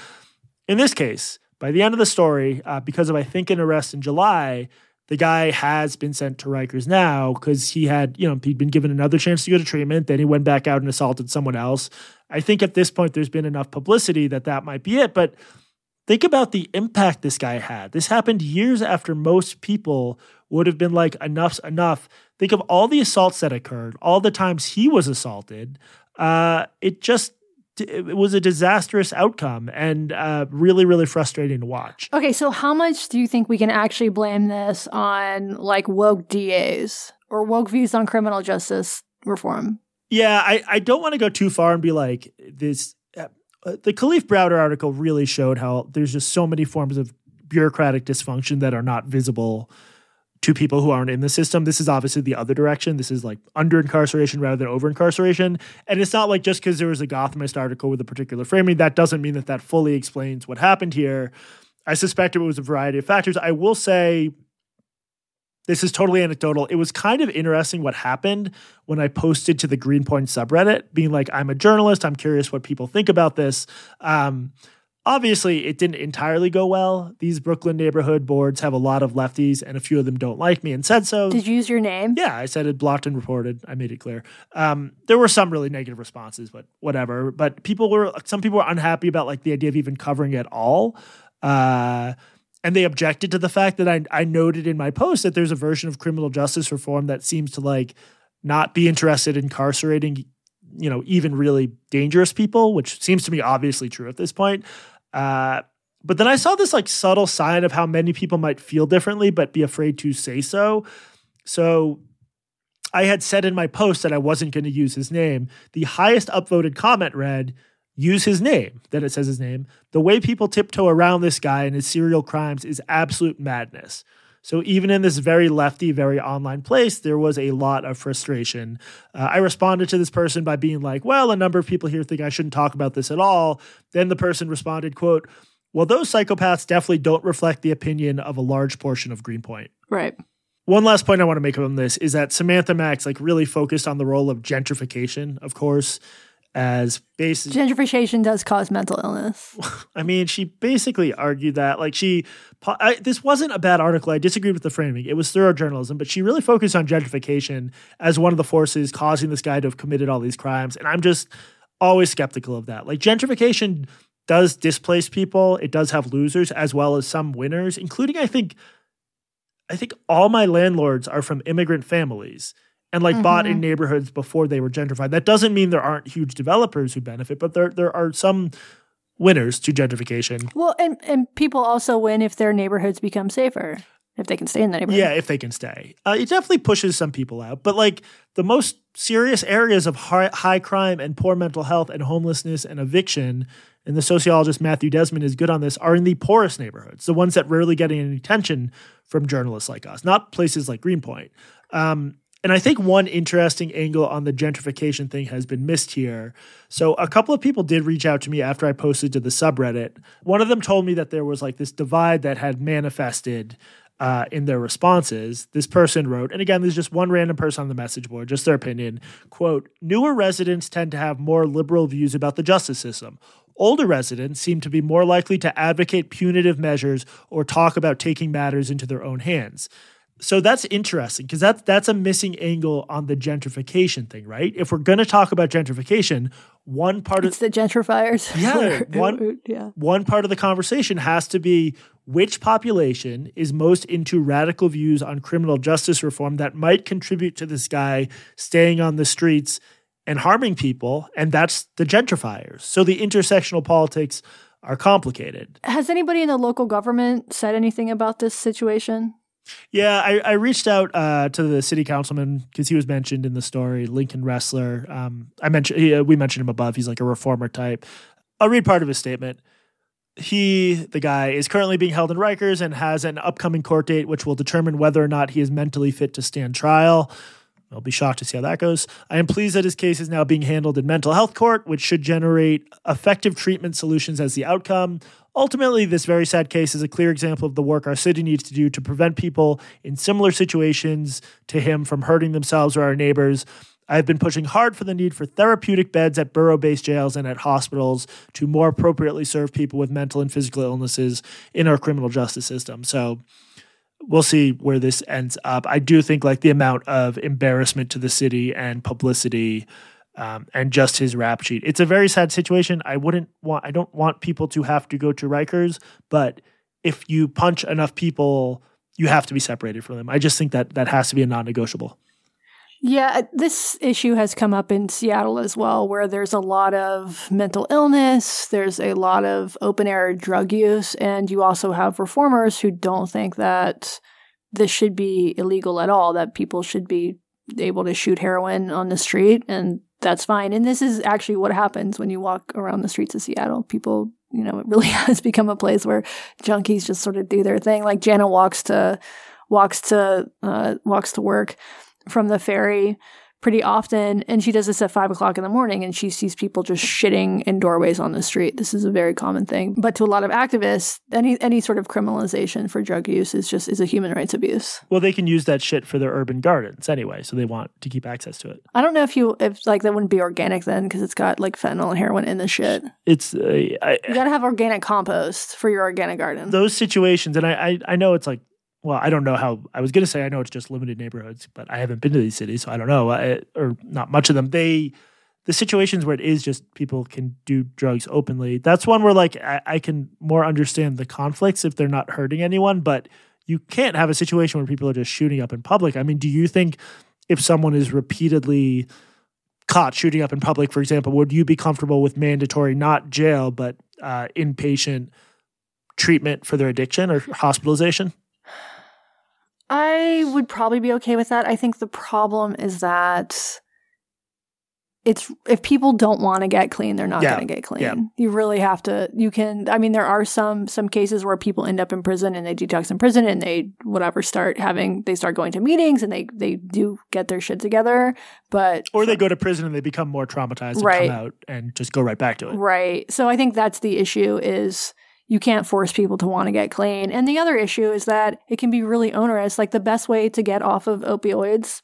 in this case, by the end of the story, because of, I think, an arrest in July, the guy has been sent to Rikers now because he'd been given another chance to go to treatment. Then he went back out and assaulted someone else. I think at this point there's been enough publicity that might be it. But think about the impact this guy had. This happened years after most people would have been like, enough's enough. Think of all the assaults that occurred, all the times he was assaulted. It was a disastrous outcome and really, really frustrating to watch. Okay, so how much do you think we can actually blame this on like woke DAs or woke views on criminal justice reform? Yeah, I don't want to go too far and be like this. The Kalief Browder article really showed how there's just so many forms of bureaucratic dysfunction that are not visible to people who aren't in the system. This is obviously the other direction. This is like under-incarceration rather than over-incarceration. And it's not like just because there was a Gothamist article with a particular framing, that doesn't mean that fully explains what happened here. I suspect it was a variety of factors. I will say, this is totally anecdotal, it was kind of interesting what happened when I posted to the Greenpoint subreddit, being like, I'm a journalist, I'm curious what people think about this. Obviously, it didn't entirely go well. These Brooklyn neighborhood boards have a lot of lefties, and a few of them don't like me and said so. Did you use your name? Yeah, I said it, blocked and reported. I made it clear. There were some really negative responses, but whatever. But some people were unhappy about like the idea of even covering it all. And they objected to the fact that I noted in my post that there's a version of criminal justice reform that seems to like not be interested in incarcerating, you know, even really dangerous people, which seems to me obviously true at this point. But then I saw this like subtle sign of how many people might feel differently but be afraid to say so. So I had said in my post that I wasn't going to use his name. The highest upvoted comment read, use his name. Then it says his name. The way people tiptoe around this guy and his serial crimes is absolute madness. So even in this very lefty, very online place, there was a lot of frustration. I responded to this person by being like, well, a number of people here think I shouldn't talk about this at all. Then the person responded, quote, well, those psychopaths definitely don't reflect the opinion of a large portion of Greenpoint. Right. One last point I want to make on this is that Samantha Max like really focused on the role of gentrification, of course, as basically gentrification does cause mental illness. I mean, she basically argued that, like, this wasn't a bad article. I disagreed with the framing. It was thorough journalism, but she really focused on gentrification as one of the forces causing this guy to have committed all these crimes. And I'm just always skeptical of that. Like, gentrification does displace people. It does have losers as well as some winners, including, I think all my landlords are from immigrant families and bought in neighborhoods before they were gentrified. That doesn't mean there aren't huge developers who benefit, but there are some winners to gentrification. Well, and people also win if their neighborhoods become safer, if they can stay in the neighborhood. Yeah, if they can stay. It definitely pushes some people out. But the most serious areas of high crime and poor mental health and homelessness and eviction, and the sociologist Matthew Desmond is good on this, are in the poorest neighborhoods, the ones that rarely get any attention from journalists like us, not places like Greenpoint. And I think one interesting angle on the gentrification thing has been missed here. So a couple of people did reach out to me after I posted to the subreddit. One of them told me that there was this divide that had manifested in their responses. This person wrote, and again, there's just one random person on the message board, just their opinion, quote, "Newer residents tend to have more liberal views about the justice system. Older residents seem to be more likely to advocate punitive measures or talk about taking matters into their own hands." So that's interesting because that's a missing angle on the gentrification thing, right? If we're going to talk about gentrification, one part of— It's the gentrifiers. Yeah. One part of the conversation has to be which population is most into radical views on criminal justice reform that might contribute to this guy staying on the streets and harming people, and that's the gentrifiers. So the intersectional politics are complicated. Has anybody in the local government said anything about this situation? Yeah, I reached out to the city councilman because he was mentioned in the story, Lincoln Restler. We mentioned him above. He's a reformer type. I'll read part of his statement. The guy, is currently being held in Rikers and has an upcoming court date which will determine whether or not he is mentally fit to stand trial. I'll be shocked to see how that goes. I am pleased that his case is now being handled in mental health court, which should generate effective treatment solutions as the outcome. Ultimately, this very sad case is a clear example of the work our city needs to do to prevent people in similar situations to him from hurting themselves or our neighbors. I have been pushing hard for the need for therapeutic beds at borough-based jails and at hospitals to more appropriately serve people with mental and physical illnesses in our criminal justice system. So we'll see where this ends up. I do think the amount of embarrassment to the city and publicity and just his rap sheet. It's a very sad situation. I don't want people to have to go to Rikers, but if you punch enough people, you have to be separated from them. I just think that has to be a non-negotiable. Yeah, this issue has come up in Seattle as well, where there's a lot of mental illness, there's a lot of open-air drug use, and you also have reformers who don't think that this should be illegal at all, that people should be able to shoot heroin on the street, and that's fine. And this is actually what happens when you walk around the streets of Seattle. People, it really has become a place where junkies just sort of do their thing. Like Jana walks to work from the ferry pretty often, and she does this at 5 o'clock in the morning, and she sees people just shitting in doorways on the street. This is a very common thing, but to a lot of activists, any sort of criminalization for drug use is a human rights abuse. Well, they can use that shit for their urban gardens anyway, so they want to keep access to it. I don't know if that wouldn't be organic then, because it's got fentanyl and heroin in the shit. It's you gotta have organic compost for your organic garden. Those situations, and I know it's well, I don't know how – I was going to say I know it's just limited neighborhoods, but I haven't been to these cities, so I don't know, or not much of them. The situations where it is just people can do drugs openly, that's one where I can more understand the conflicts if they're not hurting anyone, but you can't have a situation where people are just shooting up in public. I mean, do you think if someone is repeatedly caught shooting up in public, for example, would you be comfortable with mandatory, not jail, but inpatient treatment for their addiction or hospitalization? I would probably be okay with that. I think the problem is that if people don't want to get clean, they're not going to get clean. Yeah. You really have to – there are some cases where people end up in prison and they detox in prison and they they start going to meetings and they do get their shit together, but – Or they go to prison and they become more traumatized and come out and just go right back to it. Right. So I think that's the issue is – you can't force people to want to get clean. And the other issue is that it can be really onerous. The best way to get off of opioids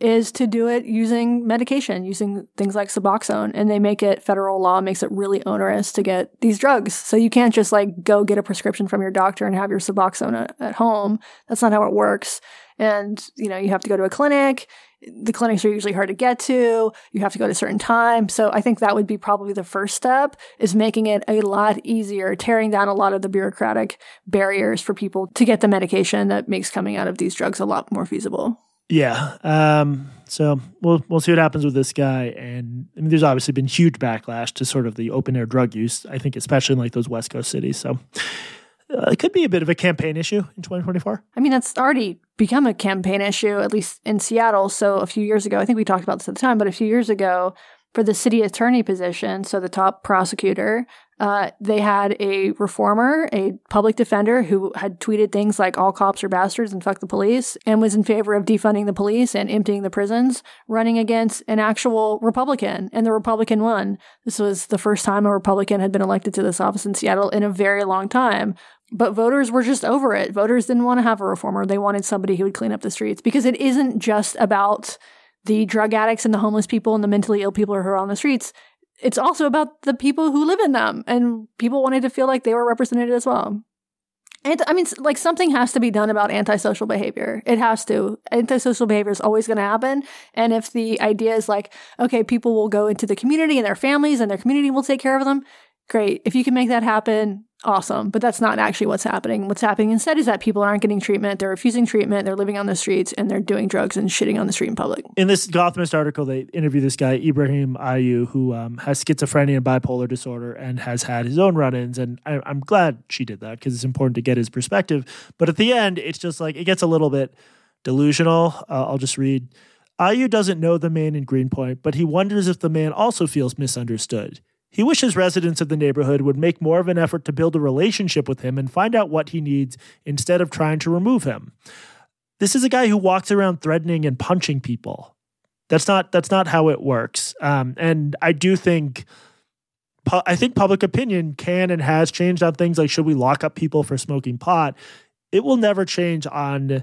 is to do it using medication, using things like Suboxone. And they make it, federal law makes it really onerous to get these drugs. So you can't just like go get a prescription from your doctor and have your Suboxone at home. That's not how it works. And, you know, you have to go to a clinic. The clinics are usually hard to get to. You have to go at a certain time. So I think that would be probably the first step, is making it a lot easier, tearing down a lot of the bureaucratic barriers for people to get the medication that makes coming out of these drugs a lot more feasible. Yeah. So we'll see what happens with this guy. And I mean, there's obviously been huge backlash to sort of the open air drug use, I think, especially in like those West Coast cities. So it could be a bit of a campaign issue in 2024. I mean, that's already become a campaign issue, at least in Seattle. So a few years ago, I think we talked about this at the time, but a few years ago for the city attorney position, so the top prosecutor, they had a reformer, a public defender who had tweeted things like all cops are bastards and fuck the police, and was in favor of defunding the police and emptying the prisons, running against an actual Republican. And the Republican won. This was the first time a Republican had been elected to this office in Seattle in a very long time. But voters were just over it. Voters didn't want to have a reformer. They wanted somebody who would clean up the streets, because it isn't just about the drug addicts and the homeless people and the mentally ill people who are on the streets. It's also about the people who live in them, and people wanted to feel like they were represented as well. And I mean, like, something has to be done about antisocial behavior. It has to. Antisocial behavior is always going to happen. And if the idea is like, okay, people will go into the community and their families and their community will take care of them, great. If you can make that happen, awesome. But that's not actually what's happening. What's happening instead is that people aren't getting treatment. They're refusing treatment. They're living on the streets, and they're doing drugs and shitting on the street in public. In this Gothamist article, they interview this guy, Ibrahim Ayu, who has schizophrenia and bipolar disorder and has had his own run-ins. And I'm glad she did that, because it's important to get his perspective. But at the end, it's just like, it gets a little bit delusional. I'll just read. Ayu doesn't know the man in Greenpoint, but he wonders if the man also feels misunderstood. He wishes residents of the neighborhood would make more of an effort to build a relationship with him and find out what he needs instead of trying to remove him. This is a guy who walks around threatening and punching people. That's not how it works. And I do think public opinion can and has changed on things like, should we lock up people for smoking pot? It will never change on,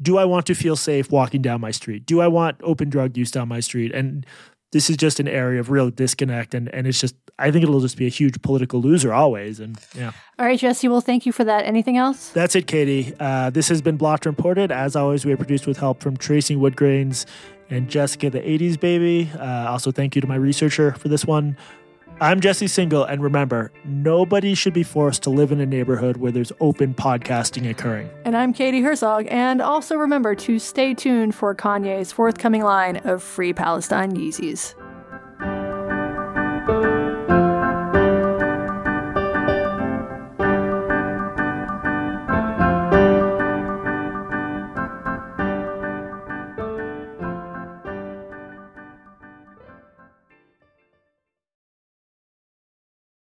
do I want to feel safe walking down my street? Do I want open drug use down my street? And this is just an area of real disconnect, and it's just, I think it'll just be a huge political loser always, and yeah. All right, Jesse, well, thank you for that. Anything else? That's it, Katie. This has been Blocked and Reported. As always, we are produced with help from Tracy Woodgrains and Jessica, the 80s baby. Also, thank you to my researcher for this one. I'm Jesse Singel, and remember, nobody should be forced to live in a neighborhood where there's open podcasting occurring. And I'm Katie Herzog, and also remember to stay tuned for Kanye's forthcoming line of Free Palestine Yeezys.